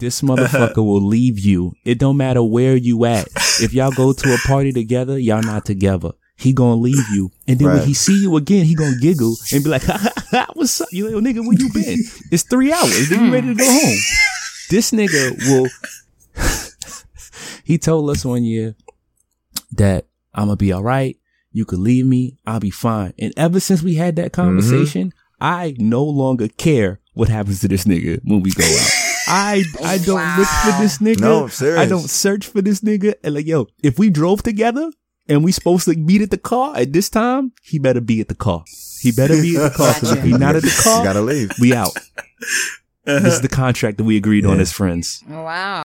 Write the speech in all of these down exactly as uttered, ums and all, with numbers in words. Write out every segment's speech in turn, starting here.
This motherfucker will leave you. It don't matter where you at. If y'all go to a party together, y'all not together. He gonna leave you. And then right. when he see you again, he gonna giggle and be like, ha, ha, ha, what's up? You little nigga, where you been? It's three hours. Then you ready to go home. This nigga will... He told us one year that I'm gonna be all right. You could leave me. I'll be fine. And ever since we had that conversation, mm-hmm. I no longer care what happens to this nigga when we go out. I I don't wow. look for this nigga. No, I'm serious. I don't search for this nigga. And like, yo, if we drove together and we supposed to meet at the car at this time, he better be at the car. He better be at the car. Because if he not at the car, you gotta leave. We out. Uh-huh. This is the contract that we agreed yeah. on as friends. Wow.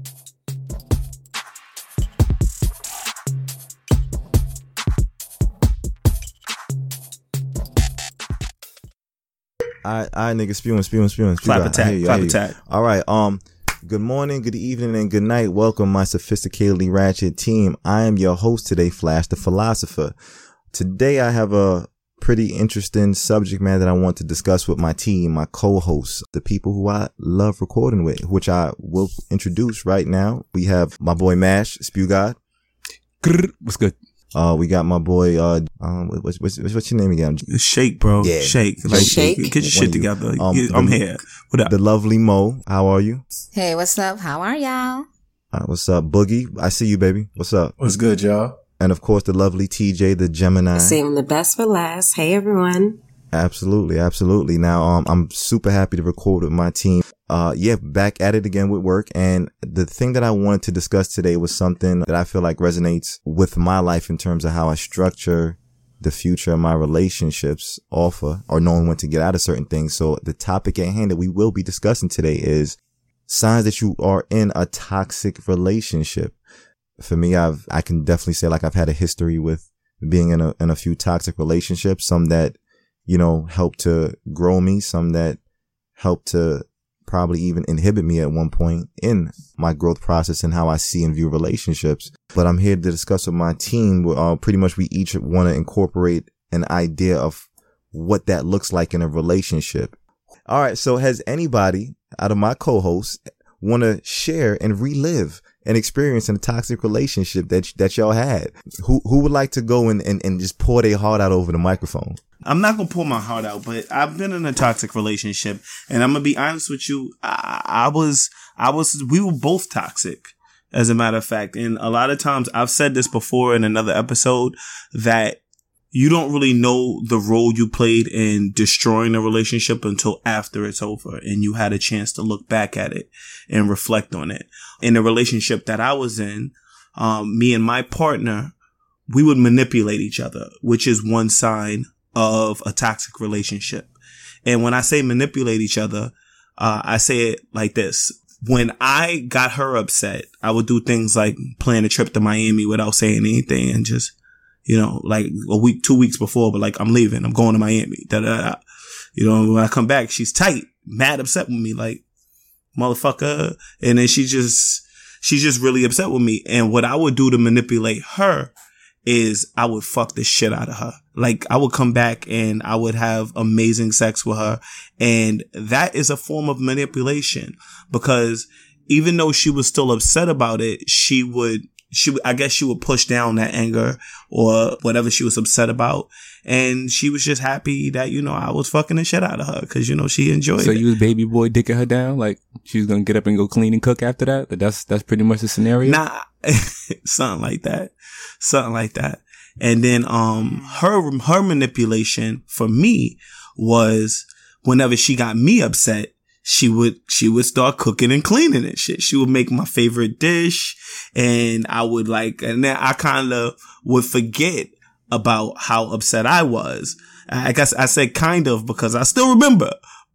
I, I nigga spewing, spewing, spewing. Spew clap God. attack, you, clap attack. All right. Um. Good morning, good evening, and good night. Welcome, my Sophisticatedly Ratchet team. I am your host today, Flash the Philosopher. Today, I have a pretty interesting subject matter that I want to discuss with my team, my co-hosts, the people who I love recording with, which I will introduce right now. We have my boy Mash, Spew God. What's good? Uh, we got my boy, uh, um, what's, what's, what's your name again? Shake, bro. Yeah. Shake. Like, Shake. Get your shit together. Um, Get, I'm the, here. What up? The lovely Mo. How are you? Hey, what's up? How are y'all? Uh, what's up? Boogie. I see you, baby. What's up? What's good, y'all? And of course, the lovely T J, the Gemini. Saving the best for last. Hey, everyone. Absolutely. Absolutely. Now, um, I'm super happy to record with my team. Uh, yeah, back at it again with work. And the thing that I wanted to discuss today was something that I feel like resonates with my life in terms of how I structure the future of my relationships, offer, or knowing when to get out of certain things. So the topic at hand that we will be discussing today is signs that you are in a toxic relationship. For me, I've, I can definitely say like I've had a history with being in a, in a few toxic relationships, some that, you know, helped to grow me, some that helped to probably even inhibit me at one point in my growth process and how I see and view relationships. But I'm here to discuss with my team. Uh, pretty much we each want to incorporate an idea of what that looks like in a relationship. All right. So has anybody out of my co-hosts want to share and relive an experience in a toxic relationship that that y'all had? Who who would like to go and, and, and just pour their heart out over the microphone? I'm not going to pull my heart out, but I've been in a toxic relationship, and I'm going to be honest with you. I, I was, I was, we were both toxic, as a matter of fact. And a lot of times I've said this before in another episode that you don't really know the role you played in destroying a relationship until after it's over and you had a chance to look back at it and reflect on it. In the relationship that I was in, um, me and my partner, we would manipulate each other, which is one sign of a toxic relationship. And when I say manipulate each other, uh, I say it like this. When I got her upset, I would do things like plan a trip to Miami without saying anything and just, you know, like a week, two weeks before, but like, I'm leaving, I'm going to Miami. Da, da, da. You know, when I come back, she's tight, mad, upset with me, like, motherfucker. And then she just, she's just really upset with me. And what I would do to manipulate her is I would fuck the shit out of her. Like, I would come back and I would have amazing sex with her. And that is a form of manipulation because even though she was still upset about it, she would, she, I guess she would push down that anger or whatever she was upset about. And she was just happy that, you know, I was fucking the shit out of her because, you know, she enjoyed it. So you was baby boy dicking her down? Like, she was going to get up and go clean and cook after that? That's, that's pretty much the scenario? Nah. Something like that. Something like that. And then, um, her, her manipulation for me was whenever she got me upset, she would, she would start cooking and cleaning and shit. She would make my favorite dish and I would like, and then I kind of would forget about how upset I was. I guess I said kind of because I still remember,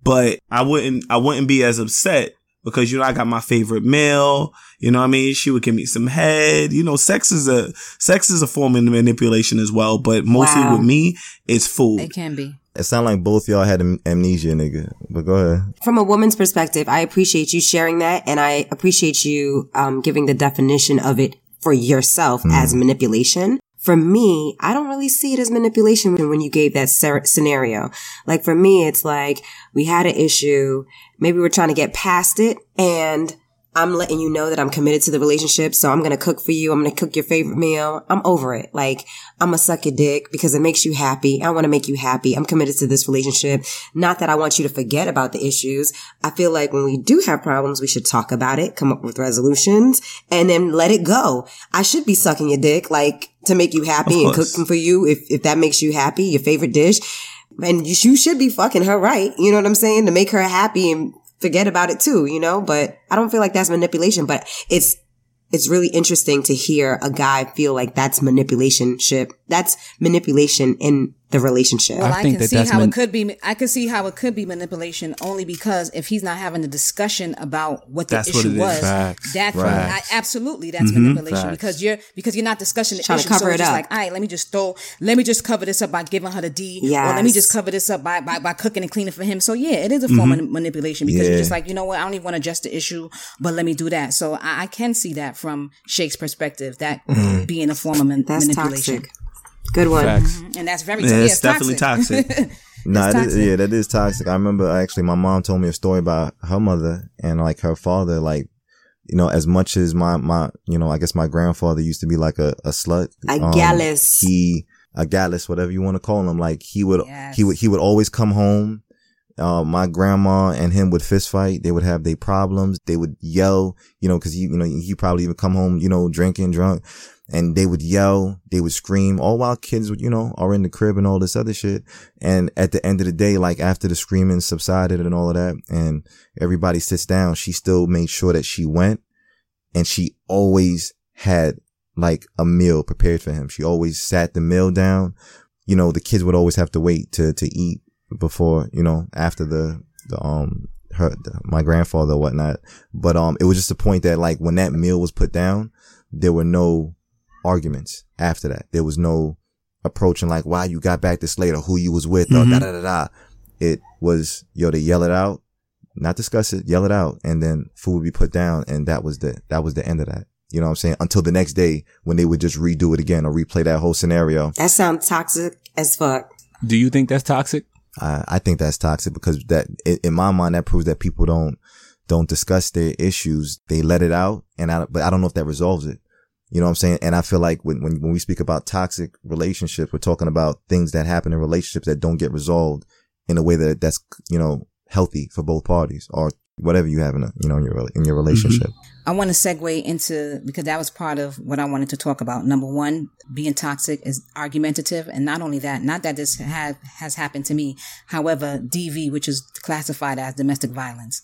But I wouldn't, I wouldn't be as upset because, you know, I got my favorite meal. You know what I mean? She would give me some head. You know, sex is a, sex is a form of manipulation as well. But mostly wow. with me, it's food. It can be. It sounds like both y'all had am- amnesia, nigga. But go ahead. From a woman's perspective, I appreciate you sharing that. And I appreciate you um giving the definition of it for yourself mm. as manipulation. For me, I don't really see it as manipulation when you gave that ser- scenario. Like, for me, it's like we had an issue. Maybe we're trying to get past it. And I'm letting you know that I'm committed to the relationship. So I'm going to cook for you. I'm going to cook your favorite meal. I'm over it. Like, I'm going to suck your dick because it makes you happy. I want to make you happy. I'm committed to this relationship. Not that I want you to forget about the issues. I feel like when we do have problems, we should talk about it, come up with resolutions, and then let it go. I should be sucking your dick, like, to make you happy and cooking for you if, if that makes you happy, your favorite dish. And you, you should be fucking her, right? You know what I'm saying? To make her happy and forget about it too, you know, but I don't feel like that's manipulation, but it's, it's really interesting to hear a guy feel like that's manipulation ship. That's manipulation in the relationship. Well, I, I think can that see that's how man- it could be. I can see how it could be manipulation only because if he's not having a discussion about what the that's issue what was, Facts. That from, I, absolutely that's mm-hmm. manipulation Facts. because you're because you're not discussing the Trying issue. To cover so it just up. Like, all right, let me just throw, let me just cover this up by giving her the D, yes. or let me just cover this up by by, by cooking and cleaning for him. So yeah, it is a form mm-hmm. of manipulation because yeah. you're just like, you know what, I don't even want to address the issue, but let me do that. So I, I can see that from Shake's perspective, that mm-hmm. being a form of man- that's manipulation. Toxic. Good one. Mm-hmm. And that's very yeah, it's yeah, definitely toxic. toxic. Nah, toxic. Is, yeah, that is toxic. I remember actually my mom told me a story about her mother and like her father, like, you know, as much as my, my you know, I guess my grandfather used to be like a, a slut. A um, gallus. He, a gallus, whatever you want to call him. Like he would, yes. he would, he would always come home. Uh, my grandma and him would fist fight. They would have their problems. They would yell, you know, cause he, you know, he probably even come home, you know, drinking, drunk. And they would yell, they would scream, all while kids would, you know, are in the crib and all this other shit. And at the end of the day, like after the screaming subsided and all of that and everybody sits down, she still made sure that she went and she always had like a meal prepared for him. She always sat the meal down. You know, the kids would always have to wait to, to eat before, you know, after the, the, um, her, the, my grandfather or whatnot. But, um, it was just a point that like when that meal was put down, there were no arguments after that. There was no approaching like why you got back this late or who you was with mm-hmm. or da da da da. It was yo to yell it out, not discuss it, yell it out, and then food would be put down, and that was the that was the end of that. You know what I'm saying? Until the next day when they would just redo it again or replay that whole scenario. That sounds toxic as fuck. Do you think that's toxic? I, I think that's toxic because that in my mind that proves that people don't don't discuss their issues. They let it out, and I, but I don't know if that resolves it. You know what I'm saying? And I feel like when, when, when we speak about toxic relationships, we're talking about things that happen in relationships that don't get resolved in a way that that's, you know, healthy for both parties or whatever you have in a, you know, in your, in your relationship. Mm-hmm. I want to segue into, because that was part of what I wanted to talk about. Number one, being toxic is argumentative. And not only that, not that this have, has happened to me. However, D V, which is classified as domestic violence,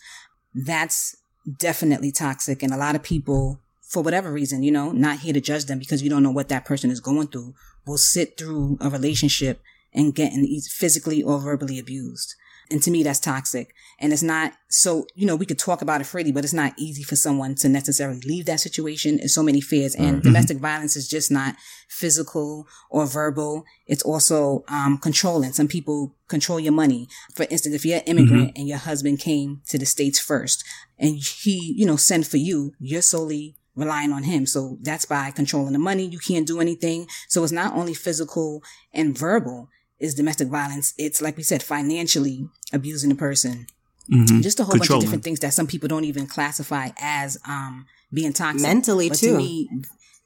that's definitely toxic. And a lot of people, for whatever reason, you know, not here to judge them because you don't know what that person is going through, will sit through a relationship and getting physically or verbally abused. And to me, that's toxic. And it's not so, you know, we could talk about it freely, but it's not easy for someone to necessarily leave that situation. There's so many fears. And mm-hmm. domestic violence is just not physical or verbal. It's also um, controlling. Some people control your money. For instance, if you're an immigrant mm-hmm. and your husband came to the States first and he, you know, sent for you, you're solely relying on him. So that's by controlling the money. You can't do anything. So it's not only physical and verbal is domestic violence. It's like we said, financially abusing the person. Mm-hmm. Just a whole bunch of different things that some people don't even classify as um being toxic. Mentally but too. To me,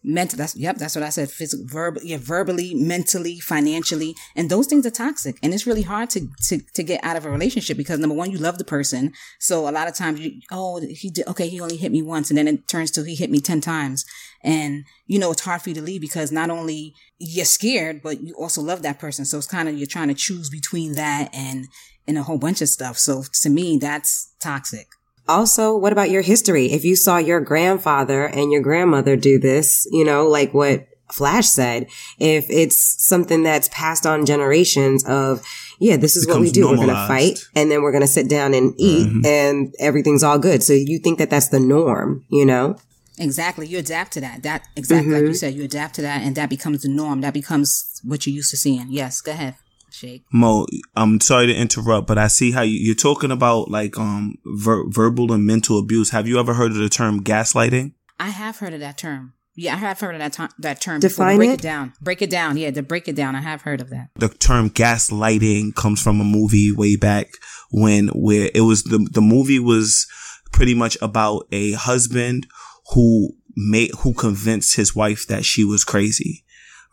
mental, that's, yep, that's what I said. Physical, verb, yeah, verbally, mentally, financially. And those things are toxic. And it's really hard to, to, to get out of a relationship because number one, you love the person. So a lot of times you, oh, he did, okay, he only hit me once. And then it turns to he hit me ten times. And, you know, it's hard for you to leave because not only you're scared, but you also love that person. So it's kind of, you're trying to choose between that and, and a whole bunch of stuff. So to me, that's toxic. Also, what about your history? If you saw your grandfather and your grandmother do this, you know, like what Flash said, if it's something that's passed on generations of, yeah, this is what we do. Normalized. We're going to fight and then we're going to sit down and eat mm-hmm. and everything's all good. So you think that that's the norm, you know? Exactly. You adapt to that. That exactly mm-hmm. like you said, you adapt to that and that becomes the norm. That becomes what you're used to seeing. Yes. Go ahead. Shake. Mo, I'm sorry to interrupt, but I see how you, you're talking about like um ver- verbal and mental abuse. Have you ever heard of the term gaslighting? I have heard of that term. Yeah, I have heard of that, t- that term. Define break it? Break it down. Break it down. Yeah, to break it down. I have heard of that. The term gaslighting comes from a movie way back when where it was the the movie was pretty much about a husband who made who convinced his wife that she was crazy,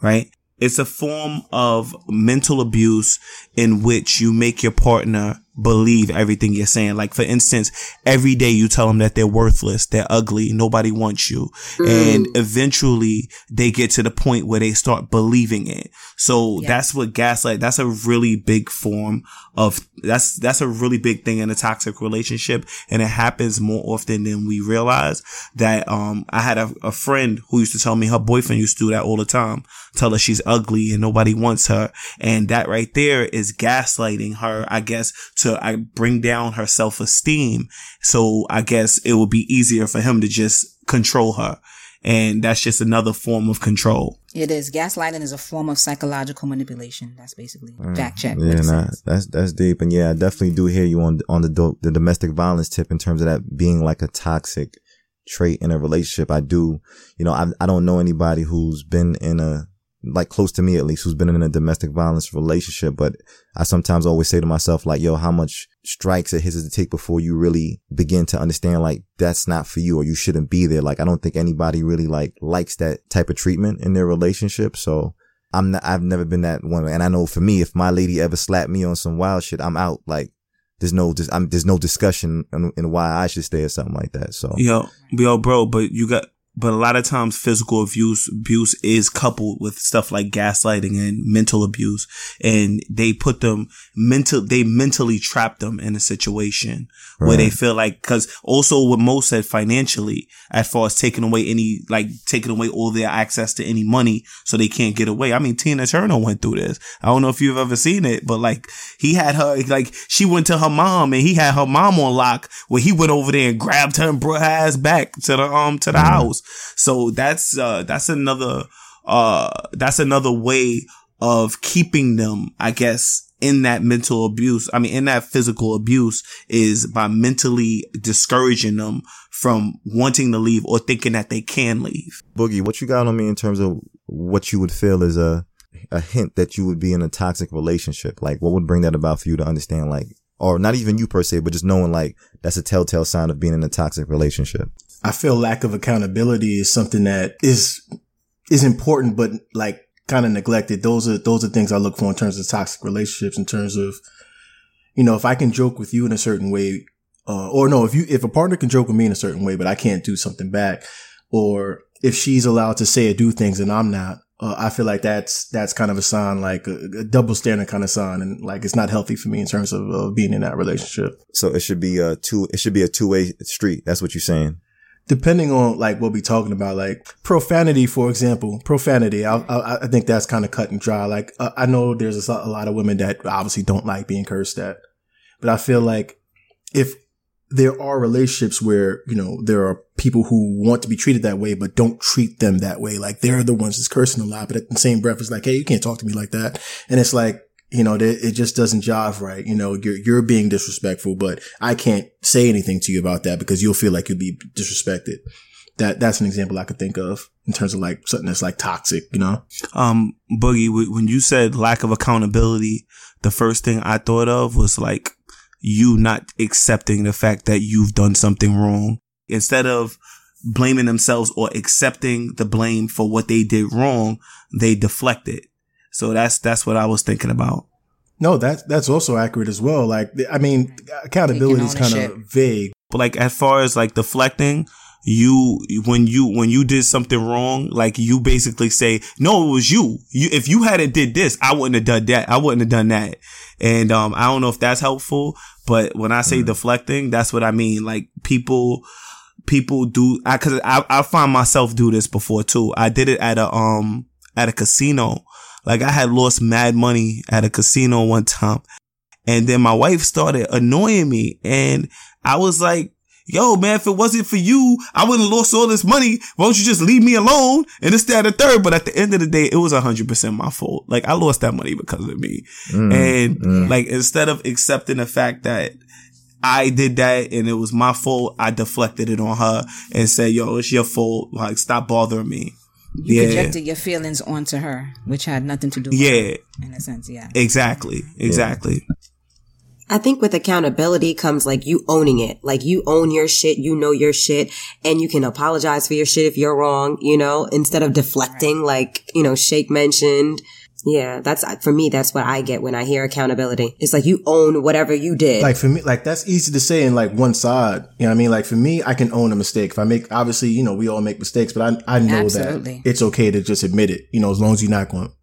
right? It's a form of mental abuse in which you make your partner believe everything you're saying. Like, for instance, every day you tell them that they're worthless, they're ugly, nobody wants you. Mm. And eventually they get to the point where they start believing it. So yeah. that's what gaslight, that's a really big form of, that's, that's a really big thing in a toxic relationship. And it happens more often than we realize that, um, I had a, a friend who used to tell me her boyfriend used to do that all the time, tell her she's ugly and nobody wants her. And that right there is gaslighting her, I guess, to I bring down her self-esteem. So I guess it would be easier for him to just control her. And that's just another form of control. It is. Gaslighting is a form of psychological manipulation. That's basically mm, fact check. Yeah, nah, that's that's deep. And yeah, I definitely do hear you on on the do- the domestic violence tip in terms of that being like a toxic trait in a relationship. I do, you know, I I don't know anybody who's been in a, like close to me at least, who's been in a domestic violence relationship. But I sometimes always say to myself, like, yo, how much strikes it his is to take before you really begin to understand, like, that's not for you or you shouldn't be there. Like, I don't think anybody really like likes that type of treatment in their relationship. So I'm not, I've never been that one. And I know for me, if my lady ever slapped me on some wild shit, I'm out. Like, there's no, dis- I'm, there's no discussion in, in why I should stay or something like that. So yo, yo, bro, but you got, But a lot of times physical abuse, abuse is coupled with stuff like gaslighting and mental abuse. And they put them mental, they mentally trap them in a situation right. where they feel like, cause also what Mo said financially, as far as taking away any, like taking away all their access to any money so they can't get away. I mean, Tina Turner went through this. I don't know if you've ever seen it, but like he had her, like she went to her mom and he had her mom on lock where he went over there and grabbed her and brought her ass back to the, um, to the mm-hmm. house. So that's uh, that's another uh, that's another way of keeping them, I guess, in that mental abuse. I mean, in that physical abuse is by mentally discouraging them from wanting to leave or thinking that they can leave. Boogie, what you got on me in terms of what you would feel is a a hint that you would be in a toxic relationship? Like, what would bring that about for you to understand, like, or not even you per se, but just knowing like that's a telltale sign of being in a toxic relationship? I feel lack of accountability is something that is is important, but like kind of neglected. Those are those are things I look for in terms of toxic relationships. In terms of, you know, if I can joke with you in a certain way, uh, or no, if you if a partner can joke with me in a certain way, but I can't do something back, or if she's allowed to say or do things and I'm not, uh, I feel like that's that's kind of a sign, like a, a double standard kind of sign, and like it's not healthy for me in terms of uh, being in that relationship. So it should be a two it should be a two way street. That's what you're saying. Depending on like what we're talking about, like profanity, for example, profanity, I I, I think that's kind of cut and dry. Like uh, I know there's a, a lot of women that obviously don't like being cursed at, but I feel like if there are relationships where, you know, there are people who want to be treated that way, but don't treat them that way. Like they're the ones that's cursing a lot, but at the same breath, it's like, hey, you can't talk to me like that. And it's like, you know, it just doesn't jive right. You know, you're, you're being disrespectful, but I can't say anything to you about that because you'll feel like you'll be disrespected. That, that's an example I could think of in terms of like something that's like toxic, you know? Um, Boogie, when you said lack of accountability, the first thing I thought of was like you not accepting the fact that you've done something wrong. Instead of blaming themselves or accepting the blame for what they did wrong, they deflect it. So that's that's what I was thinking about. No, that's that's also accurate as well. Like, I mean, accountability is kind of vague. But like, as far as like deflecting, you when you when you did something wrong, like you basically say, no, it was you. You if you hadn't did this, I wouldn't have done that. I wouldn't have done that. And um, I don't know if that's helpful, but when I say mm-hmm. deflecting, that's what I mean. Like people. People do I because I I find myself do this before, too. I did it at a um at a casino. Like, I had lost mad money at a casino one time. And then my wife started annoying me. And I was like, yo, man, if it wasn't for you, I wouldn't have lost all this money. Won't you just leave me alone? And this, that, and the third. But at the end of the day, it was one hundred percent my fault. Like, I lost that money because of me. Mm, and, mm. like, instead of accepting the fact that I did that and it was my fault, I deflected it on her and said, yo, it's your fault. Like, stop bothering me. You yeah. projected your feelings onto her, which had nothing to do with yeah. it, in a sense, yeah. Exactly, exactly. Yeah. I think with accountability comes, like, you owning it. Like, you own your shit, you know your shit, and you can apologize for your shit if you're wrong, you know, instead of deflecting, right. like, you know, Shake mentioned. Yeah, that's, for me, that's what I get when I hear accountability. It's like, you own whatever you did. Like, for me, like, that's easy to say in, like, one side. You know what I mean? Like, for me, I can own a mistake. If I make, obviously, you know, we all make mistakes, but I I know Absolutely. that it's okay to just admit it, you know, as long as you're not going to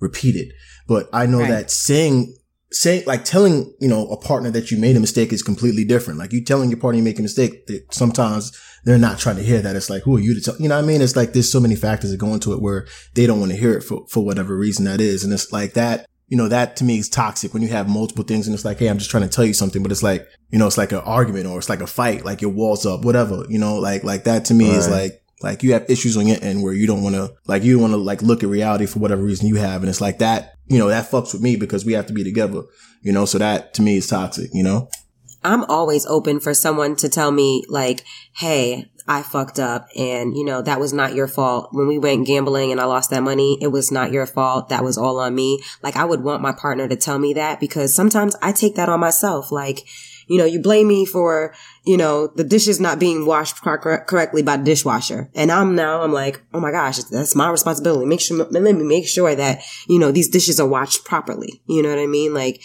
repeat it. But I know right. that saying, saying, like, telling, you know, a partner that you made a mistake is completely different. Like, you telling your partner you make a mistake, that sometimes they're not trying to hear that. It's like, who are you to tell? You know what I mean? It's like, there's so many factors that go into it where they don't want to hear it for, for whatever reason that is. And it's like that, you know, that to me is toxic when you have multiple things and it's like, hey, I'm just trying to tell you something. But it's like, you know, it's like an argument or it's like a fight, like your wall's up, whatever, you know, like, like that to me right. is like, like you have issues on your end where you don't want to, like, you don't want to, like, look at reality for whatever reason you have. And it's like that, you know, that fucks with me because we have to be together, you know, so that to me is toxic, you know? I'm always open for someone to tell me, like, hey, I fucked up and, you know, that was not your fault. When we went gambling and I lost that money, it was not your fault. That was all on me. Like, I would want my partner to tell me that because sometimes I take that on myself. Like, you know, you blame me for, you know, the dishes not being washed cor- correctly by the dishwasher. And I'm now, I'm like, oh my gosh, that's my responsibility. Make sure, let me make sure that, you know, these dishes are washed properly. You know what I mean? Like,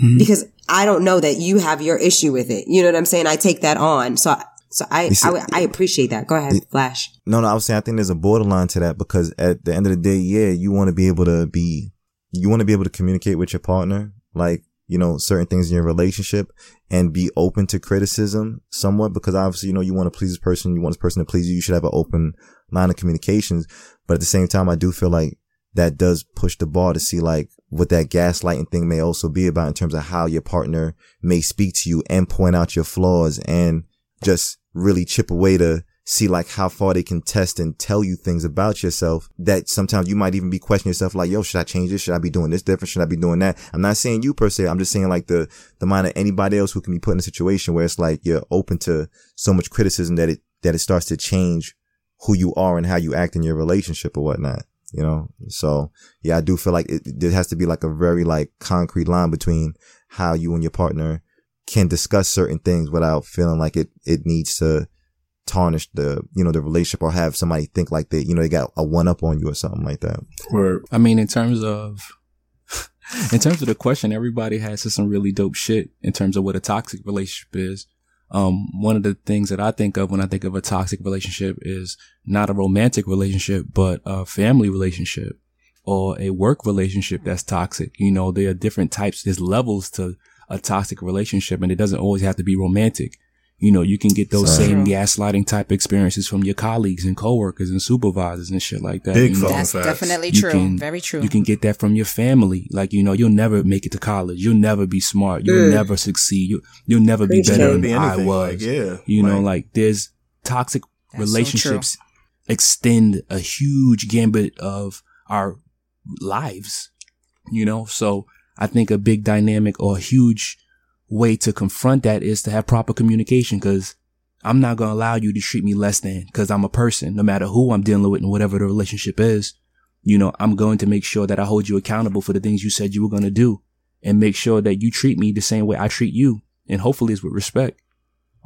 mm-hmm. because I don't know that you have your issue with it. You know what I'm saying? I take that on. So, so I, see, I, I appreciate that. Go ahead, Flash. No, no, I was saying, I think there's a borderline to that because at the end of the day, yeah, you want to be able to be, you want to be able to communicate with your partner, like, you know, certain things in your relationship and be open to criticism somewhat because obviously, you know, you want to please this person, you want this person to please you, you should have an open line of communications. But at the same time, I do feel like that does push the bar to see, like, what that gaslighting thing may also be about in terms of how your partner may speak to you and point out your flaws and just really chip away to see, like, how far they can test and tell you things about yourself that sometimes you might even be questioning yourself, like, yo, should I change this? Should I be doing this different? Should I be doing that? I'm not saying you per se. I'm just saying, like, the, the mind of anybody else who can be put in a situation where it's like you're open to so much criticism that it, that it starts to change who you are and how you act in your relationship or whatnot. You know, so yeah, I do feel like it, there has to be like a very like concrete line between how you and your partner can discuss certain things without feeling like it, it needs to tarnish the, you know, the relationship or have somebody think like they, you know, they got a one up on you or something like that. Or, I mean, in terms of, in terms of the question, everybody has some really dope shit in terms of what a toxic relationship is. Um, one of the things that I think of when I think of a toxic relationship is not a romantic relationship, but a family relationship or a work relationship that's toxic. You know, there are different types, there's levels to a toxic relationship and it doesn't always have to be romantic. You know, you can get those Sorry. same gaslighting type experiences from your colleagues and coworkers and supervisors and shit like that. Big you know? That's facts. Definitely true. Can, Very true. You can get that from your family. Like, you know, you'll never make it to college. You'll never be smart. You'll yeah. never succeed. You, you'll never be better than be I was. Like, yeah. You like, know, like there's toxic relationships so extend a huge gambit of our lives, you know? So I think a big dynamic or a huge way to confront that is to have proper communication because I'm not going to allow you to treat me less than because I'm a person, no matter who I'm dealing with and whatever the relationship is. You know, I'm going to make sure that I hold you accountable for the things you said you were going to do and make sure that you treat me the same way I treat you. And hopefully it's with respect.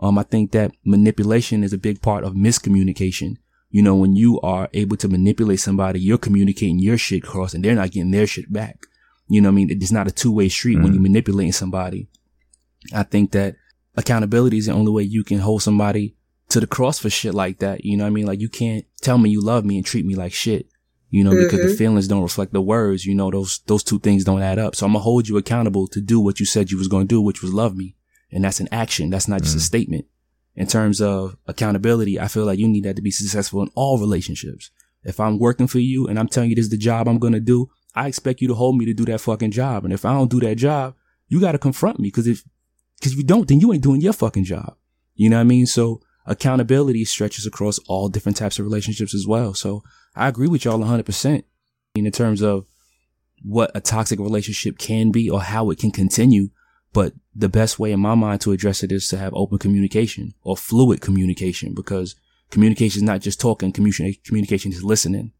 Um, I think that manipulation is a big part of miscommunication. You know, when you are able to manipulate somebody, you're communicating your shit across and they're not getting their shit back. You know what I mean? It's not a two way street mm-hmm. when you're manipulating somebody. I think that accountability is the only way you can hold somebody to the cross for shit like that. You know what I mean? Like you can't tell me you love me and treat me like shit, you know, mm-hmm. because the feelings don't reflect the words. You know, those, those two things don't add up. So I'm going to hold you accountable to do what you said you was going to do, which was love me. And that's an action. That's not mm-hmm. just a statement. In terms of accountability, I feel like you need that to be successful in all relationships. If I'm working for you and I'm telling you this is the job I'm going to do, I expect you to hold me to do that fucking job. And if I don't do that job, you got to confront me. Cause if, cause if you don't, then you ain't doing your fucking job. You know what I mean? So accountability stretches across all different types of relationships as well. So I agree with y'all one hundred percent in terms of what a toxic relationship can be or how it can continue. But the best way in my mind to address it is to have open communication or fluid communication, because communication is not just talking. Communication is listening.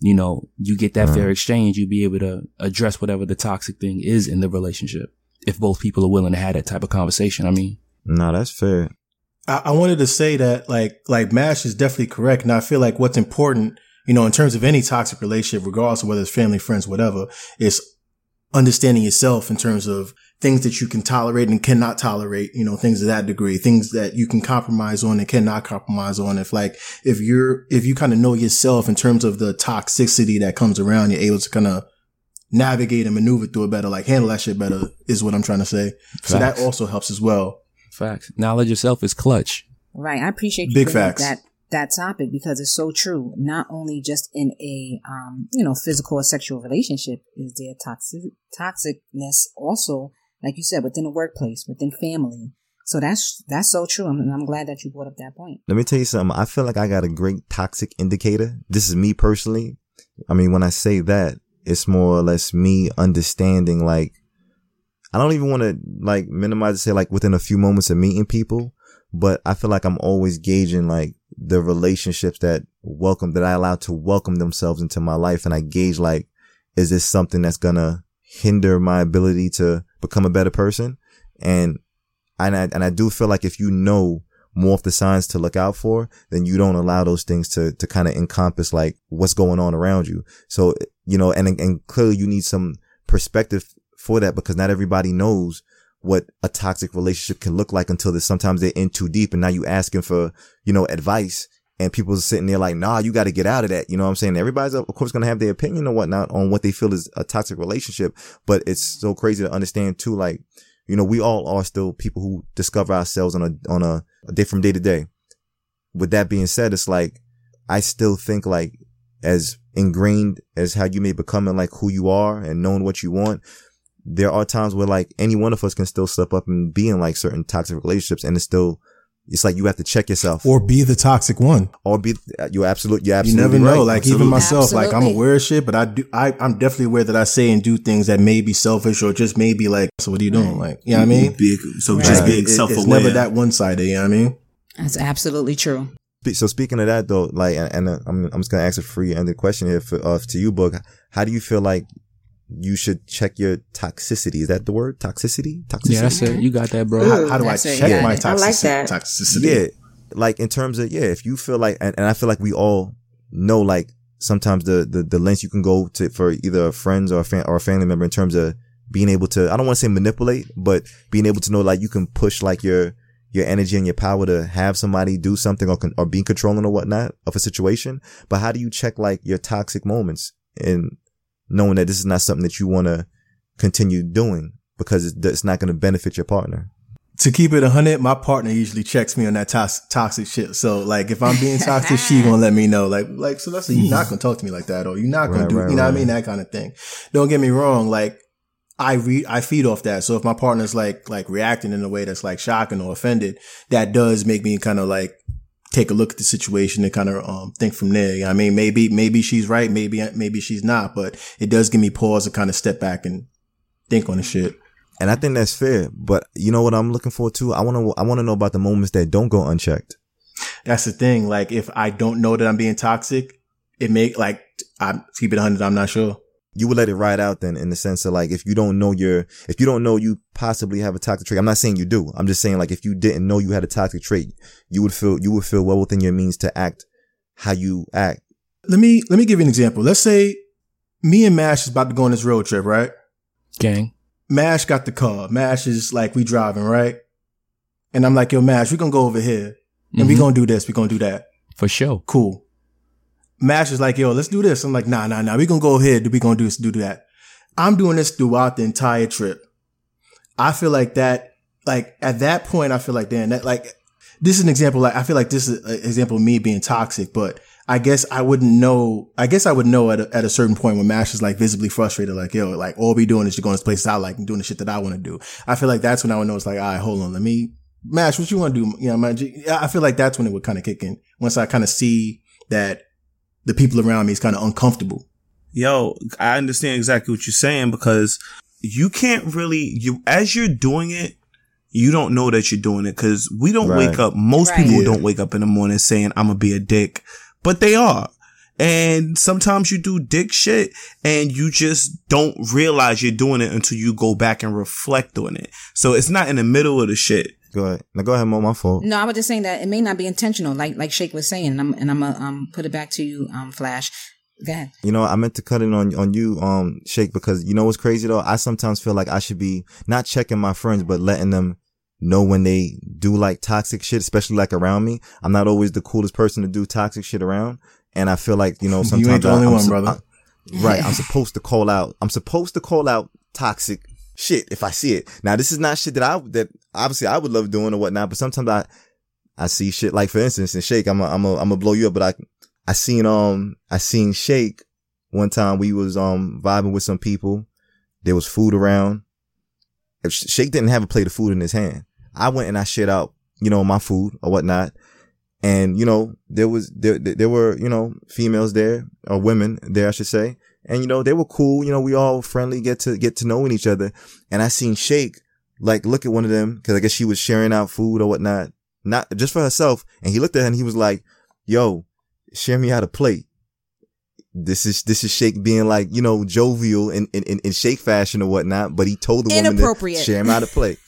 You know, you get that fair exchange. You'll be able to address whatever the toxic thing is in the relationship if both people are willing to have that type of conversation. I mean, no, that's fair. I, I wanted to say that like like Mash is definitely correct. And I feel like what's important, you know, in terms of any toxic relationship, regardless of whether it's family, friends, whatever, is understanding yourself in terms of things that you can tolerate and cannot tolerate, you know, things of that degree, things that you can compromise on and cannot compromise on. If like, if you're, if you kind of know yourself in terms of the toxicity that comes around, you're able to kind of navigate and maneuver through it better, like handle that shit better is what I'm trying to say. Facts. So that also helps as well. Facts. Knowledge yourself is clutch. Right. I appreciate you big facts. that, that topic, because it's so true. Not only just in a, um, you know, physical or sexual relationship is there toxic, toxicness also, like you said, within the workplace, within family. So that's that's so true. And I'm, I'm glad that you brought up that point. Let me tell you something. I feel like I got a great toxic indicator. This is me personally. I mean, when I say that, it's more or less me understanding, like, I don't even want to, like, minimize to say, like, within a few moments of meeting people. But I feel like I'm always gauging, like, the relationships that welcome, that I allow to welcome themselves into my life. And I gauge, like, is this something that's going to hinder my ability to become a better person? And and I, and I do feel like if you know more of the signs to look out for, then you don't allow those things to to kind of encompass like what's going on around you. So, you know, and and clearly you need some perspective for that, because not everybody knows what a toxic relationship can look like until there's sometimes they're in too deep, and now you asking for, you know, advice. And people are sitting there like, nah, you got to get out of that. You know what I'm saying? Everybody's, of course, going to have their opinion or whatnot on what they feel is a toxic relationship. But it's so crazy to understand, too. Like, you know, we all are still people who discover ourselves on a on a, a day from day to day. With that being said, it's like I still think, like, as ingrained as how you may become in like who you are and knowing what you want, there are times where like any one of us can still slip up and be in like certain toxic relationships, and it's still, it's like you have to check yourself, or be the toxic one, or be you absolute. You absolutely, you never know. Right. Like absolutely. Even myself, absolutely. Like I'm aware of shit, but I do. I, I'm definitely aware that I say and do things that may be selfish or just may be like, so what are you doing? Like, you know what I mean? Big, so right. Just being self-aware. It's never that one-sided. You know what I mean? That's absolutely true. So speaking of that, though, like, and, and uh, I'm, I'm just gonna ask a free-ended question here for uh, to you, Book. How do you feel like you should check your toxicity? Is that the word? Toxicity? Toxicity? Yeah, that's it. You got that, bro. Ooh, how, how do I check it. my toxicity? I like that. Toxicity. Yeah. Like in terms of, yeah, if you feel like, and, and I feel like we all know, like sometimes the, the, the lengths you can go to for either friends or a fam- or a family member in terms of being able to, I don't want to say manipulate, but being able to know, like you can push like your, your energy and your power to have somebody do something or, con- or being controlling or whatnot of a situation. But how do you check like your toxic moments and knowing that this is not something that you want to continue doing because it's not going to benefit your partner? To keep it one hundred, my partner usually checks me on that to- toxic shit. So, like, if I'm being toxic, she going to let me know. Like, like so that's, you're not going to talk to me like that, or you're not going right, to do, right, you know right. what I mean? That kind of thing. Don't get me wrong. Like, I read, I feed off that. So if my partner's like, like reacting in a way that's like shocking or offended, that does make me kind of like take a look at the situation and kind of um think from there. You know what I mean? Maybe, maybe she's right. Maybe, maybe she's not, but it does give me pause to kind of step back and think on the shit. And I think that's fair, but you know what I'm looking for too? I want to, I want to know about the moments that don't go unchecked. That's the thing. Like if I don't know that I'm being toxic, it may like, I keep it one hundred. I'm not sure. You would let it ride out then, in the sense of like, if you don't know your, if you don't know you possibly have a toxic trait, I'm not saying you do. I'm just saying like, if you didn't know you had a toxic trait, you would feel, you would feel well within your means to act how you act. Let me, let me give you an example. Let's say me and Mash is about to go on this road trip, right? Gang. Mash got the car. Mash is like, we driving, right? And I'm like, yo, Mash, we're going to go over here and mm-hmm. we're going to do this. We're going to do that. For sure. Cool. Mash is like, yo, let's do this. I'm like, nah, nah, nah. We're going to go ahead. We're going to do this, do that. I'm doing this throughout the entire trip. I feel like that, like at that point, I feel like, damn, that, like, this is an example. Like, I feel like this is an example of me being toxic, but I guess I wouldn't know. I guess I would know at a, at a certain point when Mash is like visibly frustrated, like, yo, like all we doing is just going to places I like and doing the shit that I want to do. I feel like that's when I would know it's like, all right, hold on, let me, Mash, what you want to do? You know, my G? I feel like that's when it would kind of kick in. Once I kind of see that the people around me is kind of uncomfortable. Yo, I understand exactly what you're saying, because you can't really, you as you're doing it, you don't know that you're doing it, because we don't right. wake up. Most right. people yeah. don't wake up in the morning saying, I'm going to be a dick. But they are. And sometimes you do dick shit and you just don't realize you're doing it until you go back and reflect on it. So it's not in the middle of the shit. Go ahead. Now go ahead, Mo, my fault. No, I was just saying that it may not be intentional, like like Shake was saying. And I'm and I'm gonna um, put it back to you, um, Flash. Go ahead. You know, I meant to cut in on on you, um, Shake, because you know what's crazy though? I sometimes feel like I should be not checking my friends, but letting them know when they do like toxic shit, especially like around me. I'm not always the coolest person to do toxic shit around, and I feel like, you know, sometimes you ain't the only I, I'm one, su- brother. I, right, I'm supposed to call out. I'm supposed to call out toxic shit if I see it. Now, this is not shit that I that obviously I would love doing or whatnot, but sometimes I I see shit like, for instance, and Shake, I'm a, I'm a, I'm gonna blow you up, but I I seen um I seen Shake one time. We was um vibing with some people. There was food around. Shake didn't have a plate of food in his hand. I went and I shit out, you know, my food or whatnot. And, you know, there was, there, there were, you know, females there, or women there, I should say. And, you know, they were cool. You know, we all friendly, get to, get to knowing each other. And I seen Shake, like, look at one of them, cause I guess she was sharing out food or whatnot, not just for herself. And he looked at her and he was like, yo, share me out a plate. This is, this is Shake being like, you know, jovial in, in, in Shake fashion or whatnot, but he told the woman to share him out a plate.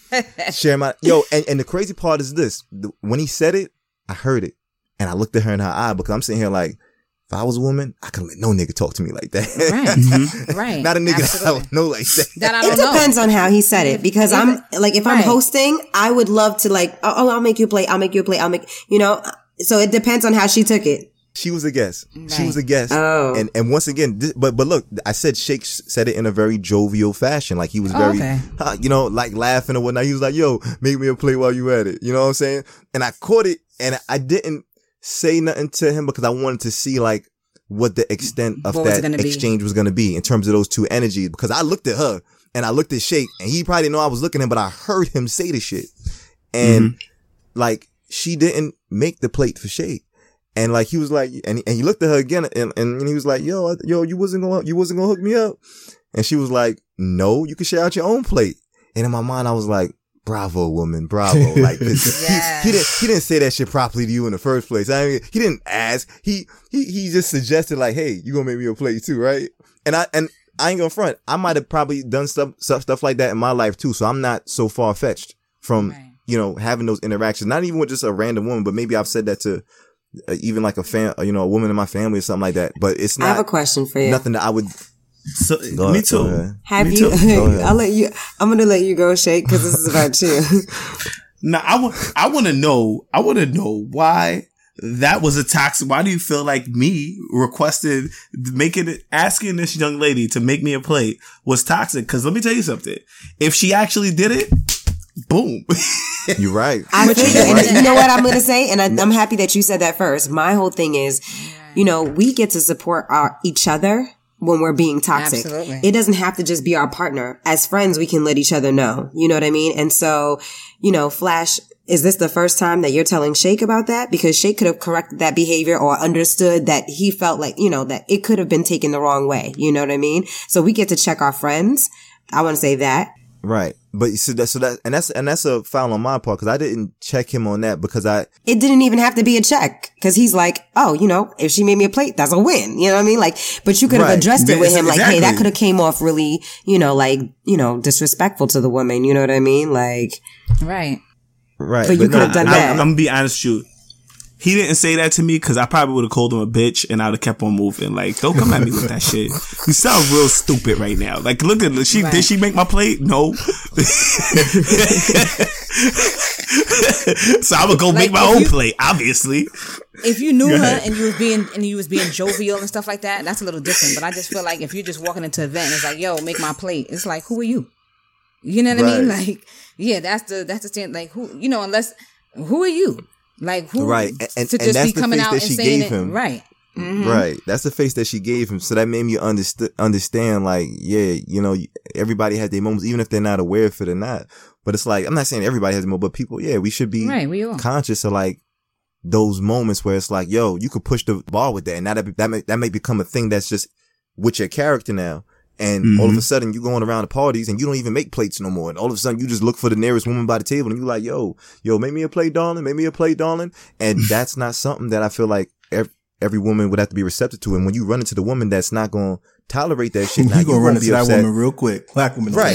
Share my yo, and, and the crazy part is this: the, when he said it, I heard it, and I looked at her in her eye, because I'm sitting here like, if I was a woman, I couldn't let no nigga talk to me like that. Right, mm-hmm. right. Not a nigga Absolutely. That I would know like that. that I don't it know. Depends on how he said it, because yeah. I'm like, if right. I'm hosting, I would love to like, oh, oh, I'll make you a plate, I'll make you a plate, I'll make you know. So it depends on how she took it. She was a guest. Right. She was a guest. Oh. And and once again, this, but but look, I said Shake said it in a very jovial fashion. Like he was very, oh, okay. uh, you know, like laughing or whatnot. He was like, yo, make me a play while you at it. You know what I'm saying? And I caught it and I didn't say nothing to him because I wanted to see like what the extent of what that was exchange be? was going to be in terms of those two energies. Because I looked at her and I looked at Shake and he probably didn't know I was looking at him, but I heard him say the shit. And mm-hmm. like she didn't make the plate for Shake. And like he was like, and he, and he looked at her again, and, and he was like, "Yo, yo, you wasn't gonna, you wasn't gonna hook me up." And she was like, "No, you can share out your own plate." And in my mind, I was like, "Bravo, woman, bravo!" Like this, yes. he, he didn't, he didn't say that shit properly to you in the first place. I mean, he didn't ask. He, he, he just suggested like, "Hey, you gonna make me a plate too, right?" And I, and I ain't gonna front. I might have probably done stuff, stuff, stuff like that in my life too. So I'm not so far fetched from right. you know having those interactions. Not even with just a random woman, but maybe I've said that to. Uh, even like a fan, you know, a woman in my family or something like that. But it's not. I have a question for you. Nothing that I would. So, go me too. Go have me you? Too. I'll let you. I'm gonna let you go, Shake, because this is about you. Now I want. I want to know. I want to know why that was a toxic. Why do you feel like me requested making asking this young lady to make me a plate was toxic? Because let me tell you something. If she actually did it. Boom. You're right. I think, You're right. You know what I'm going to say? And I, I'm happy that you said that first. My whole thing is, you know, we get to support our, each other when we're being toxic. Absolutely. It doesn't have to just be our partner. As friends, we can let each other know. You know what I mean? And so, you know, Flash, is this the first time that you're telling Shake about that? Because Shake could have corrected that behavior or understood that he felt like, you know, that it could have been taken the wrong way. You know what I mean? So we get to check our friends. I want to say that. Right. But so that, so that, and that's, and that's a foul on my part because I didn't check him on that because I. It didn't even have to be a check because he's like, oh, you know, if she made me a plate, that's a win. You know what I mean? Like, but you could have right. addressed it with him exactly. like, hey, that could have came off really, you know, like, you know, disrespectful to the woman. You know what I mean? Like. Right. Right. But, but you could have no, done I, that. I, I'm going to be honest with you. He didn't say that to me because I probably would have called him a bitch and I would have kept on moving. Like, don't come at me with that shit. You sound real stupid right now. Like, look at she. Right. Did she make my plate? No. So I would go like, make my own you, plate, obviously. If you knew her and you was being and you was being jovial and stuff like that, that's a little different. But I just feel like if you're just walking into an event, and it's like, yo, make my plate. It's like, who are you? You know what right. I mean? Like, yeah, that's the that's the thing. Like, who you know? Unless who are you? Like who right. and, to just and that's be coming the face out that and she saying gave it, him. Right. Mm-hmm. Right. That's the face that she gave him. So that made me underst- understand, like, yeah, you know, everybody has their moments, even if they're not aware of it or not. But it's like, I'm not saying everybody has a moment, but people, yeah, we should be right, we all. conscious of, like, those moments where it's like, yo, you could push the ball with that. And that, that, may, that may become a thing that's just with your character now. And mm-hmm. all of a sudden, you're going around to parties and you don't even make plates no more. And all of a sudden, you just look for the nearest woman by the table and you're like, yo, yo, make me a plate, darling. Make me a plate, darling. And that's not something that I feel like every. Every woman would have to be receptive to, and when you run into the woman that's not going to tolerate that shit, now you're going to run into that woman real quick. Black woman, right?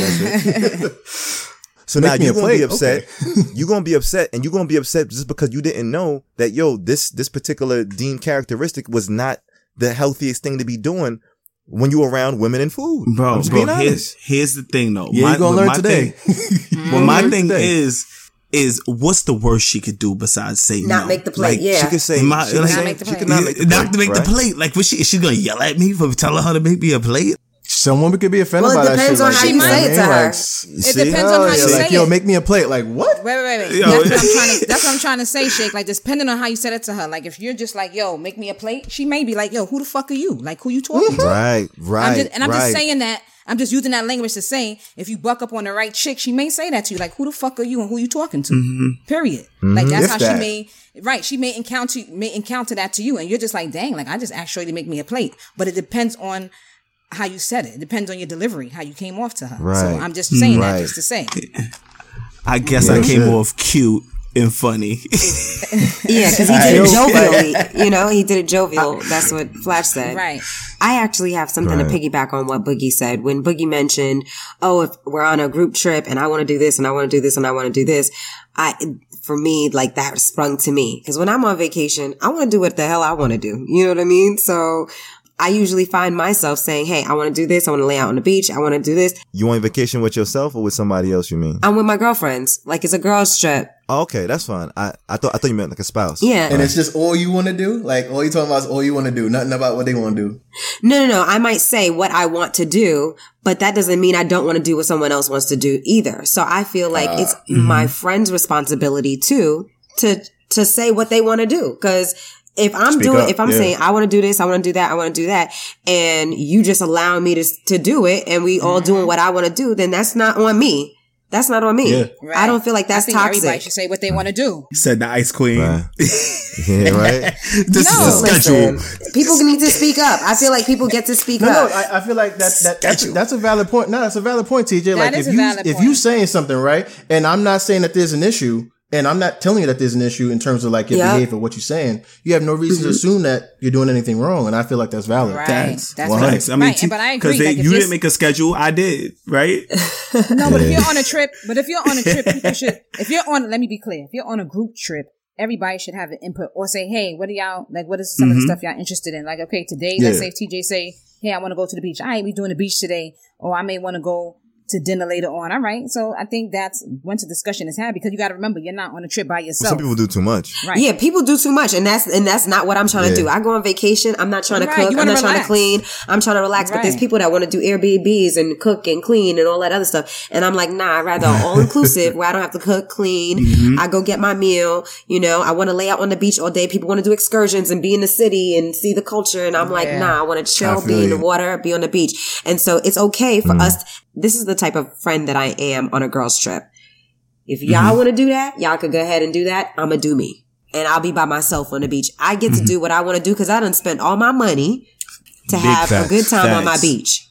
So now you're going to be upset. Okay. You're going to be upset, and you're going to be upset just because you didn't know that yo this this particular deemed characteristic was not the healthiest thing to be doing when you around women and food. Bro, I'm just bro being here's, here's the thing, though. Yeah, my, you're gonna learn today. Thing, well, my thing today. is. Is what's the worst she could do besides say not no? Make the plate? Like, yeah, she could say my, she like, not make the plate. She could not make the plate. Not to make right? the plate. Like, was she? Is she gonna yell at me for telling her to make me a plate? Someone could be offended well, by that shit. Well, it depends on how you say it to her. It depends on how you say it. Like, yo, make me a plate. Like, what? Wait, wait, wait. wait. That's what I'm trying to. That's what I'm trying to say, Shake. Like, depending on how you said it to her. Like, if you're just like, yo, make me a plate, she may be like, yo, who the fuck are you? Like, who you talking to? Right, right. I'm just, and I'm right. just saying that. I'm just using that language to say, if you buck up on the right chick, she may say that to you. Like, who the fuck are you and who you talking to? Mm-hmm. Period. Mm-hmm. Like, that's if how that. she may, right, she may encounter may encounter that to you. And you're just like, dang, like, I just asked Shorty to make me a plate. But it depends on how you said it. It depends on your delivery, how you came off to her. Right. So I'm just saying right. that just to say. I guess yeah, I came sure. off cute. And funny. Yeah, because he did it jovially. You know, he did it jovial. That's what Flash said. Right. I actually have something right. to piggyback on what Boogie said. When Boogie mentioned, oh, if we're on a group trip and I want to do this and I want to do this and I want to do this, I, for me, like that sprung to me. Because when I'm on vacation, I want to do what the hell I want to do. You know what I mean? So I usually find myself saying, hey, I want to do this. I want to lay out on the beach. I want to do this. You on vacation with yourself or with somebody else, you mean? I'm with my girlfriends. Like, it's a girls trip. Oh, okay, that's fine. I, I thought I thought you meant like a spouse. Yeah. And it's just all you want to do? Like, all you're talking about is all you want to do, nothing about what they want to do. No, no, no. I might say what I want to do, but that doesn't mean I don't want to do what someone else wants to do either. So I feel like uh, it's mm-hmm. my friend's responsibility, too, to to say what they want to do. Because if I'm Speak doing, up. if I'm yeah. saying I want to do this, I want to do that, I want to do that, and you just allow me to to do it, and we all mm-hmm. doing what I want to do, then that's not on me. That's not on me. Yeah. Right. I don't feel like that's I think toxic. Everybody should say what they want to do. Said the Ice Queen. Right. Yeah, right? This no, is a schedule. Listen, people need to speak up. I feel like people get to speak no, up. No, I, I feel like that, that that's, that's a valid point. No, that's a valid point, T J. That like is if a you valid if point. you saying something, right, and I'm not saying that there's an issue, and I'm not telling you that there's an issue in terms of like your yep. behavior, what you're saying, you have no reason mm-hmm. to assume that you're doing anything wrong. And I feel like that's valid. Right. That's, that's well, right. I mean, right. T- but I agree. Because like you didn't make a schedule. I did. Right. No, but if you're on a trip, but if you're on a trip, people should, if you're on, let me be clear. If you're on a group trip, everybody should have an input or say, hey, what are y'all, like, what is some mm-hmm. of the stuff y'all interested in? Like, okay, today, yeah. let's say T J say, hey, I want to go to the beach. All right, we doing the beach today. Or I may want to go to dinner later on. All right. So I think that's once a discussion is had, because you got to remember, you're not on a trip by yourself. Well, some people do too much. Right. Yeah. People do too much. And that's, and that's not what I'm trying yeah. to do. I go on vacation. I'm not trying to right. cook. I'm not relax. trying to clean. I'm trying to relax. Right. But there's people that want to do Airbnbs and cook and clean and all that other stuff. And I'm like, nah, I'd rather all inclusive where I don't have to cook, clean. Mm-hmm. I go get my meal. You know, I want to lay out on the beach all day. People want to do excursions and be in the city and see the culture. And I'm like, yeah. nah, I want to chill, be you. in the water, be on the beach. And so it's okay for mm. us. This is the type of friend that I am on a girls trip. If y'all mm-hmm. want to do that, y'all could go ahead and do that. I'm going to do me. And I'll be by myself on the beach. I get mm-hmm. to do what I want to do because I done spent all my money to Big have facts, a good time facts. on my beach.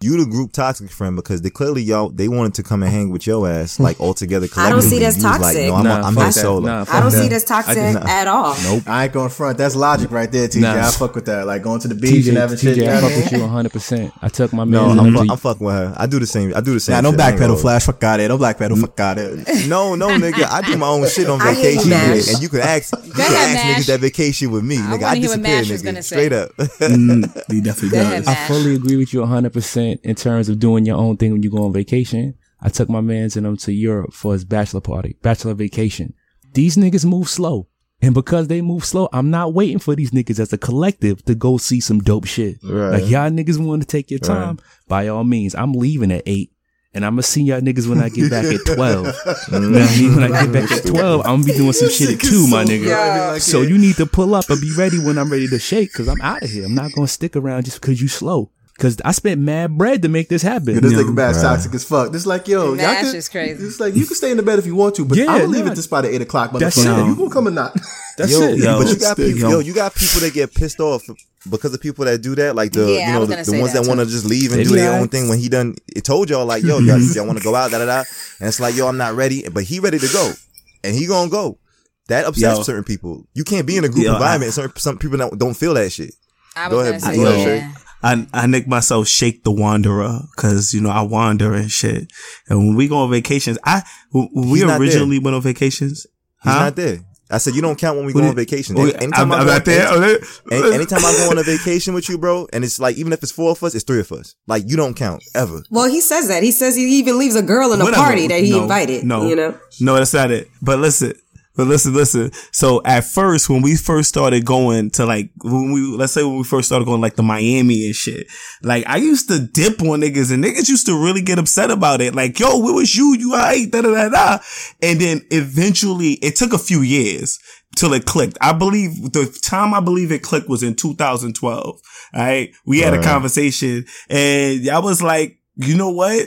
You the group toxic friend because they clearly y'all, they wanted to come and hang with your ass like all together collectively. I don't see that's toxic. Like, no, I'm, nah, I'm not that. solo. Nah, I don't that. see that's toxic I, nah. at all. Nope. I ain't going front. That's logic right there, T J. Nah. I fuck with that. Like going to the beach T J, and having T J, shit. I fuck with you one hundred percent. I took my man. No, I'm, I'm, I'm fucking with her. I do the same. I do the same. Nah, don't backpedal, Flash. Fuck out of it. Don't backpedal. Fuck out of it. No, no, nigga. I do my own shit on vacation, and you can ask, you can ask niggas that vacation with me, nigga. I disappear, nigga. Straight up. He definitely does. I fully agree with you one hundred percent. In terms of doing your own thing when you go on vacation. I took my mans and them to Europe for his bachelor party, bachelor vacation. These niggas move slow. And because they move slow, I'm not waiting for these niggas as a collective to go see some dope shit. Right. Like y'all niggas want to take your time. Right. By all means, I'm leaving at eight. And I'm going to see y'all niggas when I get back at twelve. You know what I mean? When I get back at twelve, I'm going to be doing some shit at two, my nigga. So you need to pull up and be ready when I'm ready to shake, because I'm out of here. I'm not going to stick around just because you slow. Because I spent mad bread to make this happen. Yeah, this nigga bad toxic as fuck. This like, yo, y'all could, is crazy. It's like, you can stay in the bed if you want to, but yeah, I'm going to leave it this by the eight o'clock. That's it. You going to come or not? That's yo, it. Yo, but you got, people, yo, you got people that get pissed off because of people that do that, like the yeah, you know the, the ones that, that want to just leave and they do their own thing. When he done, it told y'all like, yo, y'all, y'all want to go out, da da da, and it's like, yo, I'm not ready, but he ready to go, and he gonna go. That upsets yo. certain people. You can't be in a group yo, environment. I, some some people don't, don't feel that shit. I was go ahead, say, go yeah. I I nick myself, shake the wanderer, because you know I wander and shit. And when we go on vacations, I when we He's originally went on vacations. He's huh? not there. I said, you don't count when we what go on vacation. It, anytime, I'm, I'm I'm going, anytime, anytime I go on a vacation with you, bro, and it's like, even if it's four of us, it's three of us. Like, you don't count, ever. Well, he says that. He says he even leaves a girl in a Whatever. party that he no, invited, no, you know? No, that's not it. But listen, but listen, listen. So, at first, when we first started going to, like, when we let's say when we first started going, like, to Miami and shit, like, I used to dip on niggas, and niggas used to really get upset about it. Like, yo, where was you? You all right? Da-da-da-da. And then, eventually, it took a few years till it clicked. I believe the time I believe it clicked was in two thousand twelve. All right. We had all a right. conversation and I was like, you know what?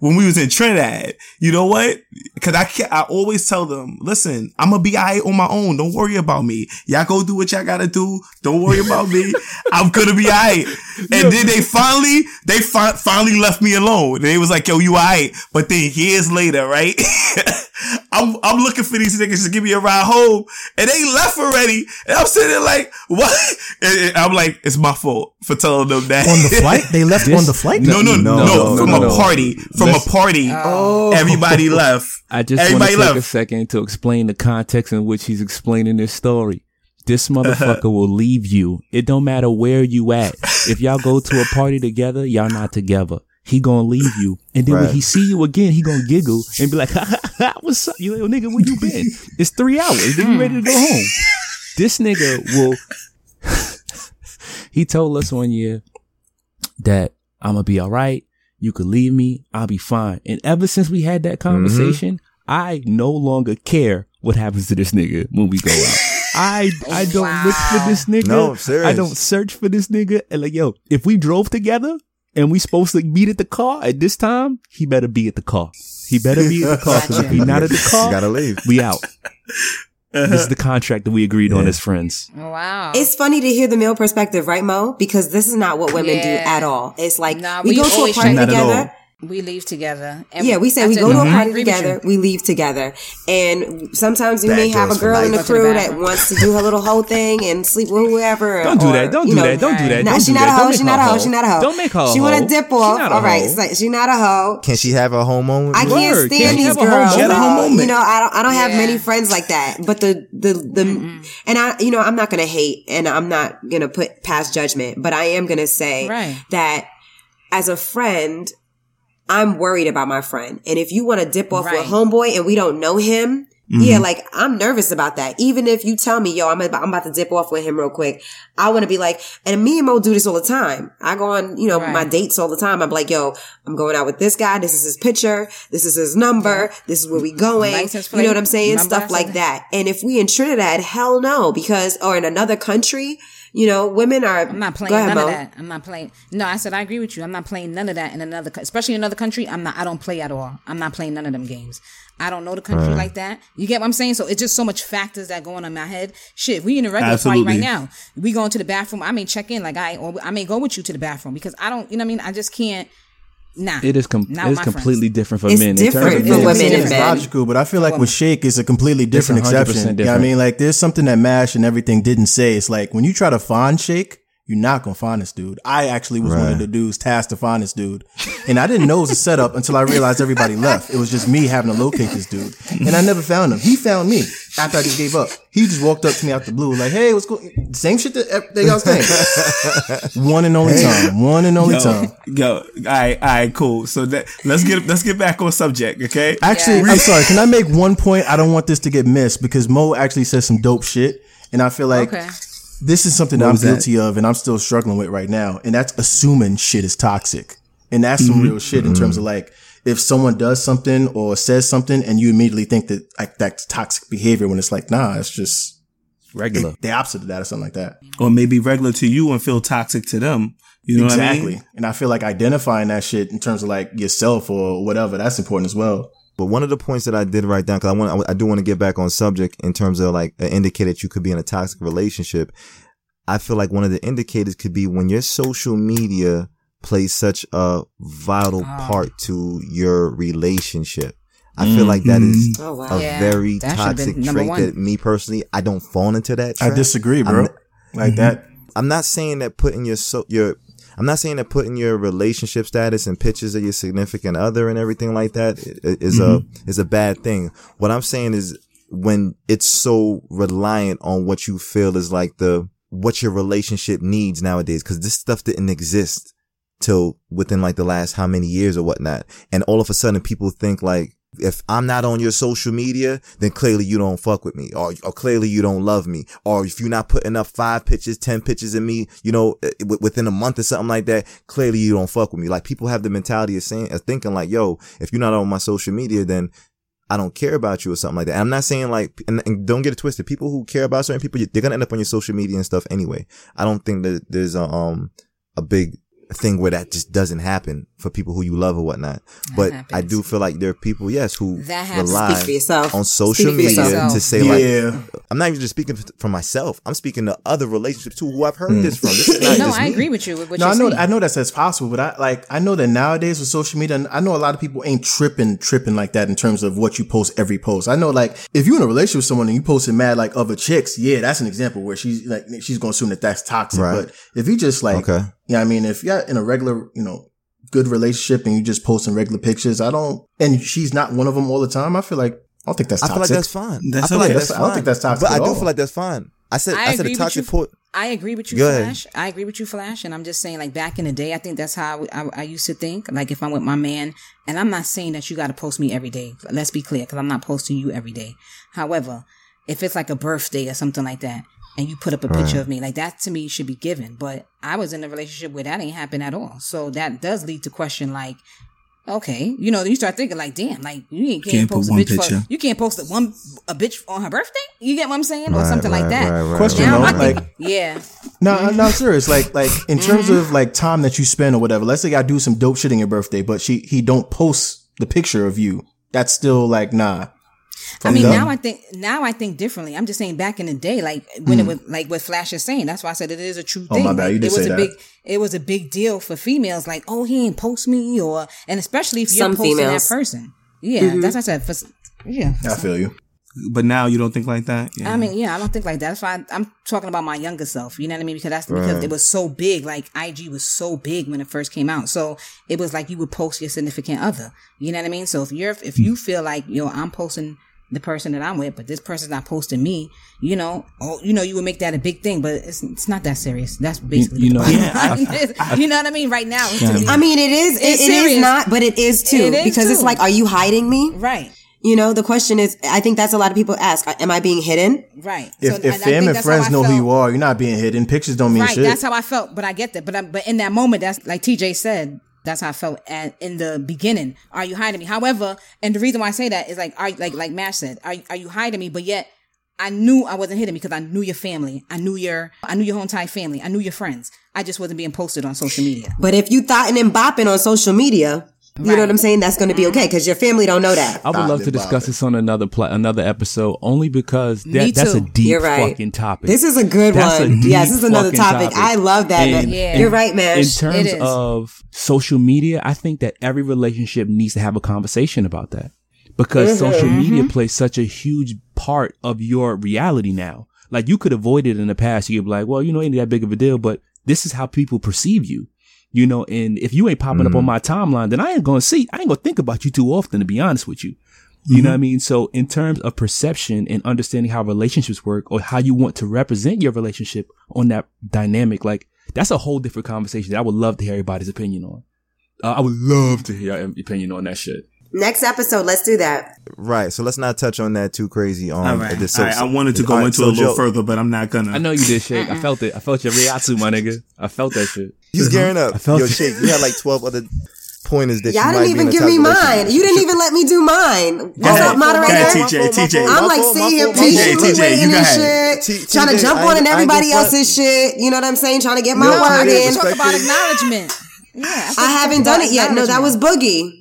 When we was in Trinidad, you know what? Cause I can't, I always tell them, listen, I'm going to be all right on my own. Don't worry about me. Y'all go do what y'all got to do. Don't worry about me. I'm going to be all right. And yeah. then they finally, they fi- finally left me alone. And they was like, yo, you all right. But then years later, right? I'm, I'm looking for these niggas to give me a ride home, and they left already. And I'm sitting there like, what? And I'm like, it's my fault for telling them that. On the flight? They left on the flight? No, no, no, no, no, no from no, no, a party. From a party. Oh. Everybody left. I just everybody want to take left. a second to explain the context in which he's explaining this story. This motherfucker will leave you. It don't matter where you at. If y'all go to a party together, y'all not together. He gonna leave you. And then right. when he see you again, he gonna giggle and be like, ha, ha, ha, what's up? You little nigga, where you been? It's three hours. Then you ready to go home. This nigga will... He told us one year that I'm gonna be all right. You could leave me. I'll be fine. And ever since we had that conversation, mm-hmm. I no longer care what happens to this nigga when we go out. I I don't wow. look for this nigga. No, I'm serious. I don't search for this nigga. And like, yo, if we drove together, and we supposed to meet at the car at this time, he better be at the car. He better be at the car. Because if he not at the car, gotta leave. We out. Uh-huh. This is the contract that we agreed yeah. on as friends. Wow. It's funny to hear the male perspective, right, Mo? Because this is not what women yeah. do at all. It's like, nah, we, we go to a party together. We leave together. And yeah, we say we go to a party together, we leave together. And sometimes we that may have a girl in the crew that wants to do her little whole thing and sleep with whoever. Don't do or, that. Don't do know, that. Don't do that. Nah, she not a hoe. She not a hoe. She not a hoe. Don't make her. She want to dip off. All right. So she not a hoe. Can she have a home moment? I can't stand these girls. You know, I don't. I don't have many friends like that. But the the the and I, you know, I'm not gonna hate, and I'm not gonna put past judgment, but I am gonna say that as a friend, I'm worried about my friend. And if you want to dip off right. with homeboy and we don't know him, mm-hmm. yeah, like, I'm nervous about that. Even if you tell me, yo, I'm about, I'm about to dip off with him real quick, I want to be like, and me and Mo do this all the time. I go on, you know, right. my dates all the time. I'm like, yo, I'm going out with this guy. This is his picture. This is his number. Yeah. This is where we going. License plate, you know what I'm saying? Stuff like that. And if we in Trinidad, hell no, because, or in another country, you know, women are... I'm not playing ahead, none Mo. of that. I'm not playing... No, I said, I agree with you. I'm not playing none of that in another... Especially in another country, I'm not... I don't play at all. I'm not playing none of them games. I don't know the country uh, like that. You get what I'm saying? So it's just so much factors that go on in my head. Shit, we in a regular absolutely. party right now. We going to the bathroom. I may check in. Like, I or I may go with you to the bathroom because I don't... You know what I mean? I just can't... Nah. It is, com- it is completely friends. different for it's men. Different in terms for women and men. It's logical, but I feel like with Shake, it's a completely different exception. Different. You know what I mean? Like, there's something that MASH and everything didn't say. It's like, when you try to find Shake, you're not going to find this dude. I actually was right. one of the dudes tasked to find this dude. And I didn't know it was a setup until I realized everybody left. It was just me having to locate this dude. And I never found him. He found me after I just gave up. He just walked up to me out the blue like, hey, what's going Same shit that they all saying. One and only time. One and only yo, time. Yo, all right, all right, cool. So that, let's get let's get back on subject, okay? Actually, yeah. I'm sorry. Can I make one point? I don't want this to get missed because Mo actually said some dope shit. And I feel like... Okay. This is something that I'm guilty that? of and I'm still struggling with right now. And that's assuming shit is toxic. And that's some mm-hmm. real shit in mm-hmm. terms of like, if someone does something or says something and you immediately think that like that's toxic behavior when it's like, nah, it's just regular. It, the opposite of that or something like that. Or maybe regular to you and feel toxic to them. You know exactly. What I mean? And I feel like identifying that shit in terms of like yourself or whatever, that's important as well. But one of the points that I did write down, because I want, I do want to get back on subject in terms of like an indicator that you could be in a toxic relationship. I feel like one of the indicators could be when your social media plays such a vital ah. part to your relationship. I feel like that is oh, wow. a yeah. very that toxic trait one. That me personally, I don't fall into that trait. I disagree, bro. I'm, like mm-hmm. that. I'm not saying that putting your so your I'm not saying that putting your relationship status and pictures of your significant other and everything like that is mm-hmm. a is a bad thing. What I'm saying is when it's so reliant on what you feel is like the what your relationship needs nowadays, because this stuff didn't exist till within like the last how many years or whatnot. And all of a sudden people think like, if I'm not on your social media, then clearly you don't fuck with me, or, or clearly you don't love me, or if you're not putting up five pictures, ten pictures of me, you know, w- within a month or something like that, clearly you don't fuck with me. Like people have the mentality of saying, of thinking like, yo, if you're not on my social media, then I don't care about you or something like that. And I'm not saying like, and, and don't get it twisted. People who care about certain people, they're gonna end up on your social media and stuff anyway. I don't think that there's a um a big thing where that just doesn't happen for people who you love or whatnot. That but happens. I do feel like there are people, yes, who rely on social speak media to say yeah. like, I'm not even just speaking for myself. I'm speaking to other relationships too who I've heard mm. this from. This is not no, just I me. Agree with you. With what no, I know, I know that's, that's possible, but I like, I know that nowadays with social media, I know a lot of people ain't tripping, tripping like that in terms of what you post every post. I know like if you're in a relationship with someone and you posted mad like other chicks, yeah, that's an example where she's like, she's going to assume that that's toxic. Right. But if you just like, okay. Yeah, I mean, if you're in a regular, you know, good relationship and you just posting regular pictures, I don't, and she's not one of them all the time. I feel like, I don't think that's toxic. I feel like that's fine. That's I feel okay. like that's, that's fine. I don't think that's toxic. But I do all. feel like that's fine. I said, I, I said a toxic port. I agree with you, Flash. I agree with you, Flash. And I'm just saying, like, back in the day, I think that's how I, I, I used to think. Like, if I'm with my man, and I'm not saying that you got to post me every day. Let's be clear, because I'm not posting you every day. However, if it's like a birthday or something like that, and you put up a right. picture of me, like that to me should be given. But I was in a relationship where that ain't happened at all. So that does lead to question like, okay, you know, you start thinking like, damn, like you ain't can't, can't post a bitch picture. For, you can't post a one a bitch on her birthday. You get what I'm saying, right, or something right, like that. Right, right, question now, right, like, right. yeah. No, I'm not serious. Like, like in terms of like time that you spend or whatever. Let's say I do some dope shit on your birthday, but she he don't post the picture of you. That's still like nah. I mean, them. now I think now I think differently. I'm just saying back in the day, like when mm. it was like what Flash is saying, that's why I said it is a true oh, thing. My bad. You did it was say a that. big it was a big deal for females, like, oh, he ain't post me, or and especially if you're Some posting females. that person. Yeah, mm-hmm. that's what I said. For, yeah. I so. feel you. But now you don't think like that? Yeah. I mean, yeah, I don't think like that. That's why I'm talking about my younger self. You know what I mean? Because that's right. because it was so big. Like I G was so big when it first came out. So it was like you would post your significant other. You know what I mean? So if you're if you feel like, yo, I'm posting the person that I'm with, but this person's not posting me, you know, oh, you know, you would make that a big thing, but it's it's not that serious. That's basically, you, you know, yeah, I, I, I, you know what I mean? Right now, it's yeah. I mean, it is, it's it, it is not, but it is too, it is because too. It's like, are you hiding me? Right. You know, the question is, I think that's a lot of people ask, am I being hidden? Right. If, so, if fam and friends know who you are, you're not being hidden. Pictures don't mean right, shit. Right. That's how I felt, but I get that. But I, but in that moment, that's like T J said, that's how I felt at, in the beginning. Are you hiding me? However, and the reason why I say that is like, are, like, like Mash said, are, are you hiding me? But yet I knew I wasn't hiding because I knew your family. I knew your, I knew your whole entire family. I knew your friends. I just wasn't being posted on social media. But if you thotting and bopping on social media, you right. know what I'm saying? That's going to be okay because your family don't know that. I would love to discuss this on another pla- another episode only because that, that's a deep right. fucking topic. This is a good that's one. A yes, this is another topic. topic. I love that. And, yeah. You're right, man. In terms of social media, I think that every relationship needs to have a conversation about that because mm-hmm. social media plays such a huge part of your reality now. Like you could avoid it in the past. You'd be like, well, you know, it ain't that big of a deal, but this is how people perceive you. You know, and if you ain't popping mm-hmm. up on my timeline, then I ain't going to see, I ain't going to think about you too often, to be honest with you. You mm-hmm. know what I mean? So in terms of perception and understanding how relationships work or how you want to represent your relationship on that dynamic, like that's a whole different conversation that I would love to hear everybody's opinion on. Uh, I would love to hear your opinion on that shit. Next episode, let's do that. Right. So let's not touch on that too crazy. Um, all right. So, all right. I wanted to go right, into so it a little Joe, further, but I'm not going to. I know you did, Shake. I felt it. I felt your reaction, my nigga. I felt that shit. You was gearing up. I felt Yo, Shake, you had like twelve other... point is that y'all you didn't even give me mine. You didn't even let me do mine. What's up, moderator? T J, T J. I'm like sitting here patiently waiting and shit, trying to jump on in everybody else's shit. You know what I'm saying? Trying to get my word in. Talk about acknowledgement. Yeah, I haven't done it yet. No, that was Boogie.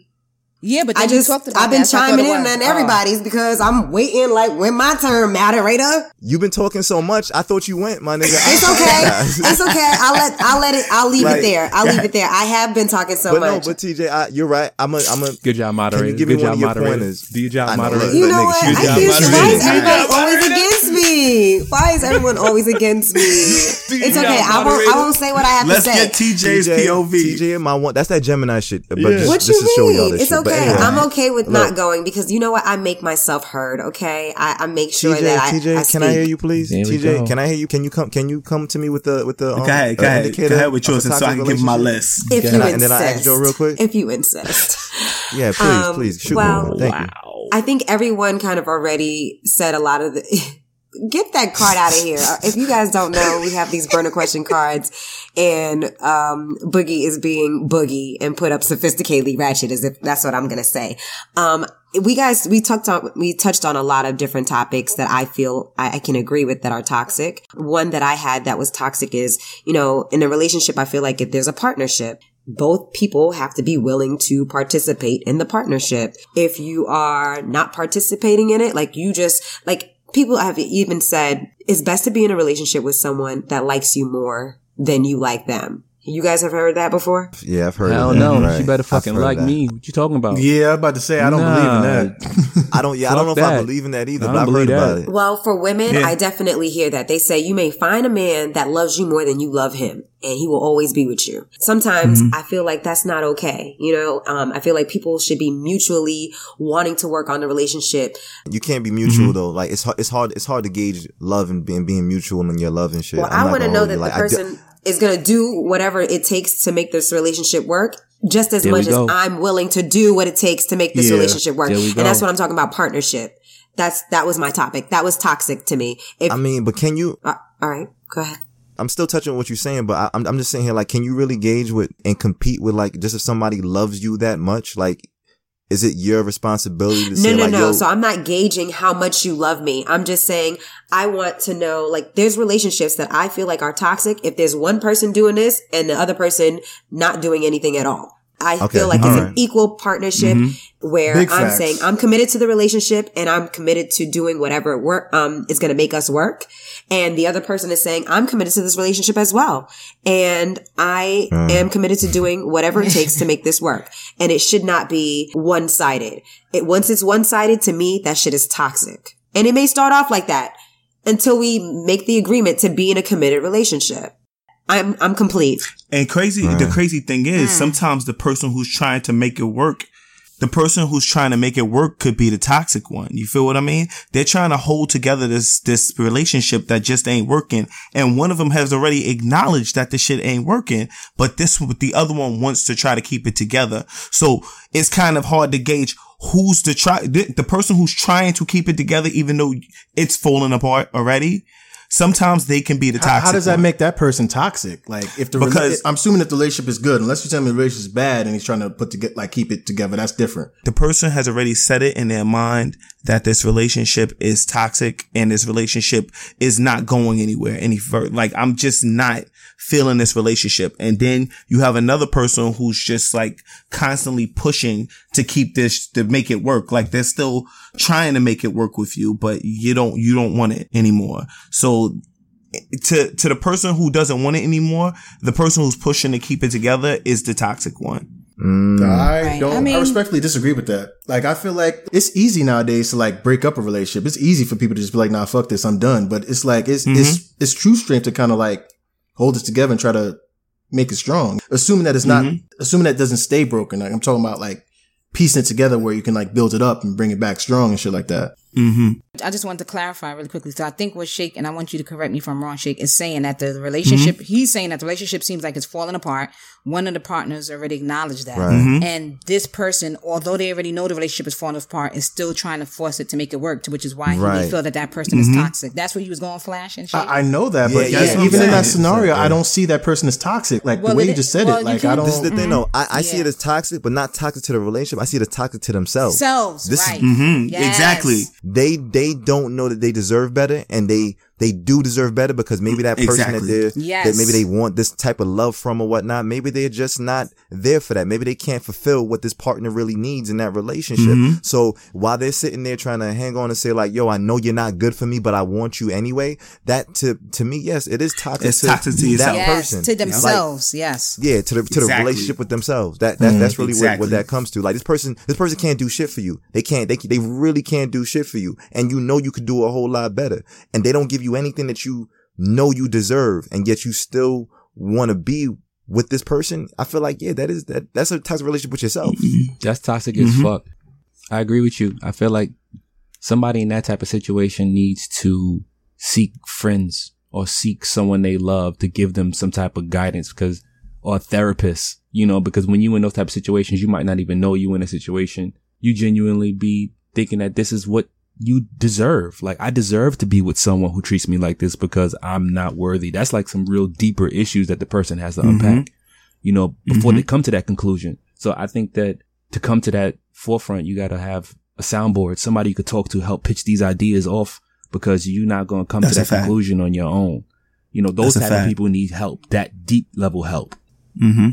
Yeah, but I just, talked about I've been that, chiming so in on everybody's oh. because I'm waiting, like, when my turn, moderator. You've been talking so much. I thought you went, my nigga. It's okay. It's okay. I'll let, I'll let it, I'll leave like, it there. I'll leave it there. I have been talking so but much. No, but T J, I, you're right. I'm a, I'm a. Good job, moderator. Can you give Good me job, one of your pointers? Do your job, moderator. You know what? I use, why is everybody always against me? Why is everyone always against me? It's okay. I won't, I won't say what I have to say. Let's get T J's P O V. T J and my one. That's that Gemini shit. But this is showing y'all this shit. Okay, anyway, I'm okay with look, not going because you know what? I make myself heard. Okay, I, I make sure T J, that I. T J, I speak. Can I hear you, please? T J, go. Can I hear you? Can you come? Can you come to me with the with the? Um, go ahead, go ahead, go ahead with yours, and so I can give my list. If you I, insist, and then I ask Joe real quick. If you insist, yeah, please, um, please shoot well, me. Thank wow. you. I think everyone kind of already said a lot of the. Get that card out of here. If you guys don't know, we have these burner question cards and, um, Boogie is being Boogie and put up sophisticatedly ratchet as if that's what I'm going to say. Um, we guys, we talked on, we touched on a lot of different topics that I feel I, I can agree with that are toxic. One that I had that was toxic is, you know, in a relationship, I feel like if there's a partnership, both people have to be willing to participate in the partnership. If you are not participating in it, like you just, like, people have even said, it's best to be in a relationship with someone that likes you more than you like them. You guys have heard that before? Yeah, I've heard that. I don't know. Right. She better fucking like me. What you talking about? Yeah, I'm about to say, I don't nah. believe in that. I don't, yeah, I don't know that. if I believe in that either, but I've heard that. about it. Well, for women, yeah. I definitely hear that. They say you may find a man that loves you more than you love him, and he will always be with you. Sometimes mm-hmm. I feel like that's not okay. You know, um, I feel like people should be mutually wanting to work on the relationship. You can't be mutual mm-hmm. though. Like it's, it's hard, it's hard to gauge love and being, being mutual and your love and shit. Well, I'm I want to know that like, the person... is going to do whatever it takes to make this relationship work just as there much as I'm willing to do what it takes to make this yeah, relationship work. And that's what I'm talking about, partnership. That's, that was my topic. That was toxic to me. If, I mean, but can you... Uh, all right, go ahead. I'm still touching on what you're saying, but I, I'm, I'm just saying here, like, can you really gauge with and compete with, like, just if somebody loves you that much? Like, is it your responsibility to no, say, no, like, no, no, no. So I'm not gauging how much you love me. I'm just saying... I want to know, like, there's relationships that I feel like are toxic if there's one person doing this and the other person not doing anything at all. I okay, feel like it's right. an equal partnership mm-hmm. where Big I'm facts. saying I'm committed to the relationship and I'm committed to doing whatever work um is going to make us work. And the other person is saying, I'm committed to this relationship as well. And I uh. am committed to doing whatever it takes to make this work. And it should not be one-sided. It Once it's one-sided, to me, that shit is toxic. And it may start off like that. Until we make the agreement to be in a committed relationship. I'm I'm complete. And crazy, mm. the crazy thing is, mm. sometimes the person who's trying to make it work, the person who's trying to make it work could be the toxic one. You feel what I mean? They're trying to hold together this this relationship that just ain't working. And one of them has already acknowledged that the shit ain't working, but this the other one wants to try to keep it together. So it's kind of hard to gauge who's the try the person who's trying to keep it together, even though it's falling apart already. Sometimes they can be the toxic. How, how does that one. make that person toxic? Like if the because I'm assuming if the relationship is good, unless you tell me the relationship is bad and he's trying to put to get like keep it together, that's different. The person has already said it in their mind that this relationship is toxic and this relationship is not going anywhere any further. Like I'm just not feeling this relationship, and then you have another person who's just like constantly pushing to keep this to make it work. Like they're still trying to make it work with you, but you don't you don't want it anymore. So. To to the person who doesn't want it anymore, the person who's pushing to keep it together is the toxic one. Mm. I don't. I, mean, I respectfully disagree with that. Like, I feel like it's easy nowadays to like break up a relationship. It's easy for people to just be like, "Nah, fuck this, I'm done." But it's like it's mm-hmm. it's it's true strength to kind of like hold it together and try to make it strong. Assuming that it's not, mm-hmm. assuming that it doesn't stay broken. Like I'm talking about like piecing it together where you can like build it up and bring it back strong and shit like that. Mm-hmm. I just wanted to clarify really quickly. So I think what Sheikh, and I want you to correct me if I'm wrong, Sheikh, is saying that the relationship, mm-hmm. he's saying that the relationship seems like it's falling apart. One of the partners already acknowledged that. Right. Mm-hmm. And this person, although they already know the relationship is falling apart, is still trying to force it to make it work, to which is why right. he may feel that that person mm-hmm. is toxic. That's where you was going, Flash and Sheikh? I, I know that, but yeah, yeah, yeah. even yeah. in that scenario, I don't see that person as toxic. Like well, the way you just said well, it. Like, I don't. This is the thing, though. I, I yeah. see it as toxic, but not toxic to the relationship. I see it as toxic to themselves. Selves, this right. Is, mm-hmm, yes. Exactly. They they don't know that they deserve better, and they they do deserve better because maybe that person exactly. that they yes. that maybe they want this type of love from or whatnot, maybe they're just not there for that. Maybe they can't fulfill what this partner really needs in that relationship. Mm-hmm. So while they're sitting there trying to hang on and say like, "Yo, I know you're not good for me, but I want you anyway," that to to me, yes, it is toxic. It's to, toxic to that yes, person, to themselves, like, yes, yeah, to the to exactly. the relationship with themselves. That, that mm-hmm. that's really exactly. what, what that comes to. Like this person, this person can't do shit for you. They can't. They they really can't do shit for you, and you know you could do a whole lot better, and they don't give you anything that you know you deserve, and yet you still want to be with this person. I feel like, yeah, that is that. That's a toxic relationship with yourself. That's toxic mm-hmm. as fuck. I agree with you. I feel like somebody in that type of situation needs to seek friends or seek someone they love to give them some type of guidance, because or therapists, you know, because when you in those type of situations, you might not even know you in a situation. You genuinely be thinking that this is what you deserve. Like, I deserve to be with someone who treats me like this because I'm not worthy. That's like some real deeper issues that the person has to mm-hmm. unpack, you know, before mm-hmm. they come to that conclusion. So I think that to come to that forefront, you got to have a soundboard, somebody you could talk to, help pitch these ideas off, because you're not going to come That's to that conclusion on your own. You know, those That's type of people need help, that deep level help. Mm-hmm.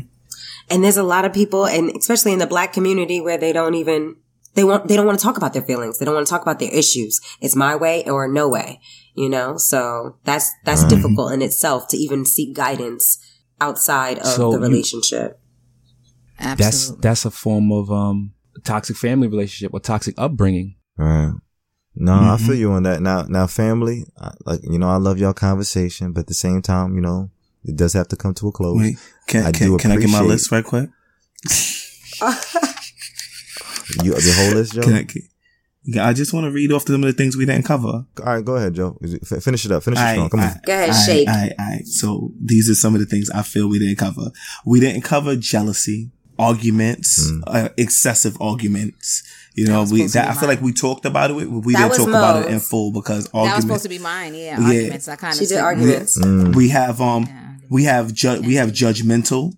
And there's a lot of people, and especially in the Black community, where they don't even They want, they don't want to talk about their feelings. They don't want to talk about their issues. It's my way or no way, you know? So that's, that's um, difficult in itself to even seek guidance outside of so the relationship. You, Absolutely. That's, that's a form of, um, toxic family relationship or toxic upbringing. Right. No, mm-hmm. I feel you on that. Now, now family, I, like, you know, I love y'all conversation, but at the same time, you know, it does have to come to a close. Wait, can I, can, can I get my list right quick? You, your whole list, Joe? Can I, can, I just want to read off some of the things we didn't cover. All right, go ahead, Joe. F- finish it up. Finish it strong. Come on. Go ahead, Shake. All right, all right. So these are some of the things I feel we didn't cover. We didn't cover jealousy, arguments, mm. uh, excessive arguments. You know, that we that I feel like we talked about it. We that didn't talk Mo's. about it in full because arguments. That was supposed to be mine. Yeah, yeah. Arguments. I kind of she did arguments. We, mm. we have um, yeah. we have ju- yeah. we have judgmental.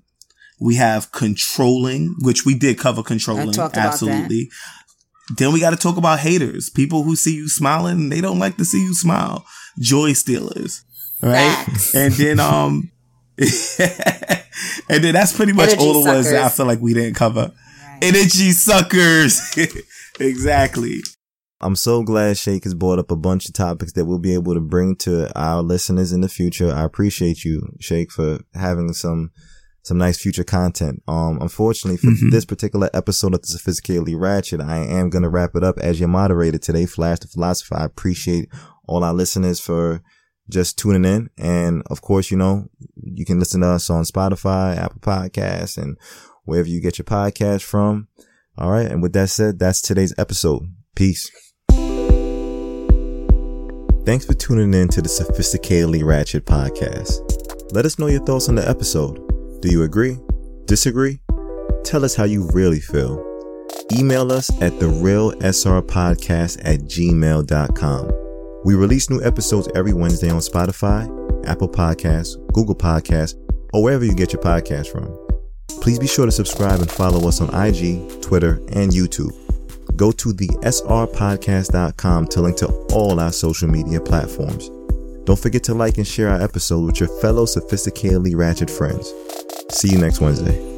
We have controlling, which we did cover controlling. I talked about absolutely. That. Then we got to talk about haters, people who see you smiling and they don't like to see you smile. Joy stealers, right? Facts. And then, um, and then that's pretty much Energy all the ones that I feel like we didn't cover. Right. Energy suckers, exactly. I'm so glad Shake has brought up a bunch of topics that we'll be able to bring to our listeners in the future. I appreciate you, Shake, for having some. Some nice future content. Um, unfortunately for mm-hmm. this particular episode of The Sophisticatedly Ratchet, I am going to wrap it up as your moderator today, Flash the Philosopher. I appreciate all our listeners for just tuning in. And of course, you know, you can listen to us on Spotify, Apple Podcasts, and wherever you get your podcast from. All right. And with that said, that's today's episode. Peace. Thanks for tuning in to The Sophisticatedly Ratchet podcast. Let us know your thoughts on the episode. Do you agree? Disagree? Tell us how you really feel. Email us at the real s r podcast at gmail dot com. We release new episodes every Wednesday on Spotify, Apple Podcasts, Google Podcasts, or wherever you get your podcasts from. Please be sure to subscribe and follow us on I G, Twitter, and YouTube. Go to the s r podcast dot com to link to all our social media platforms. Don't forget to like and share our episode with your fellow sophisticatedly ratchet friends. See you next Wednesday.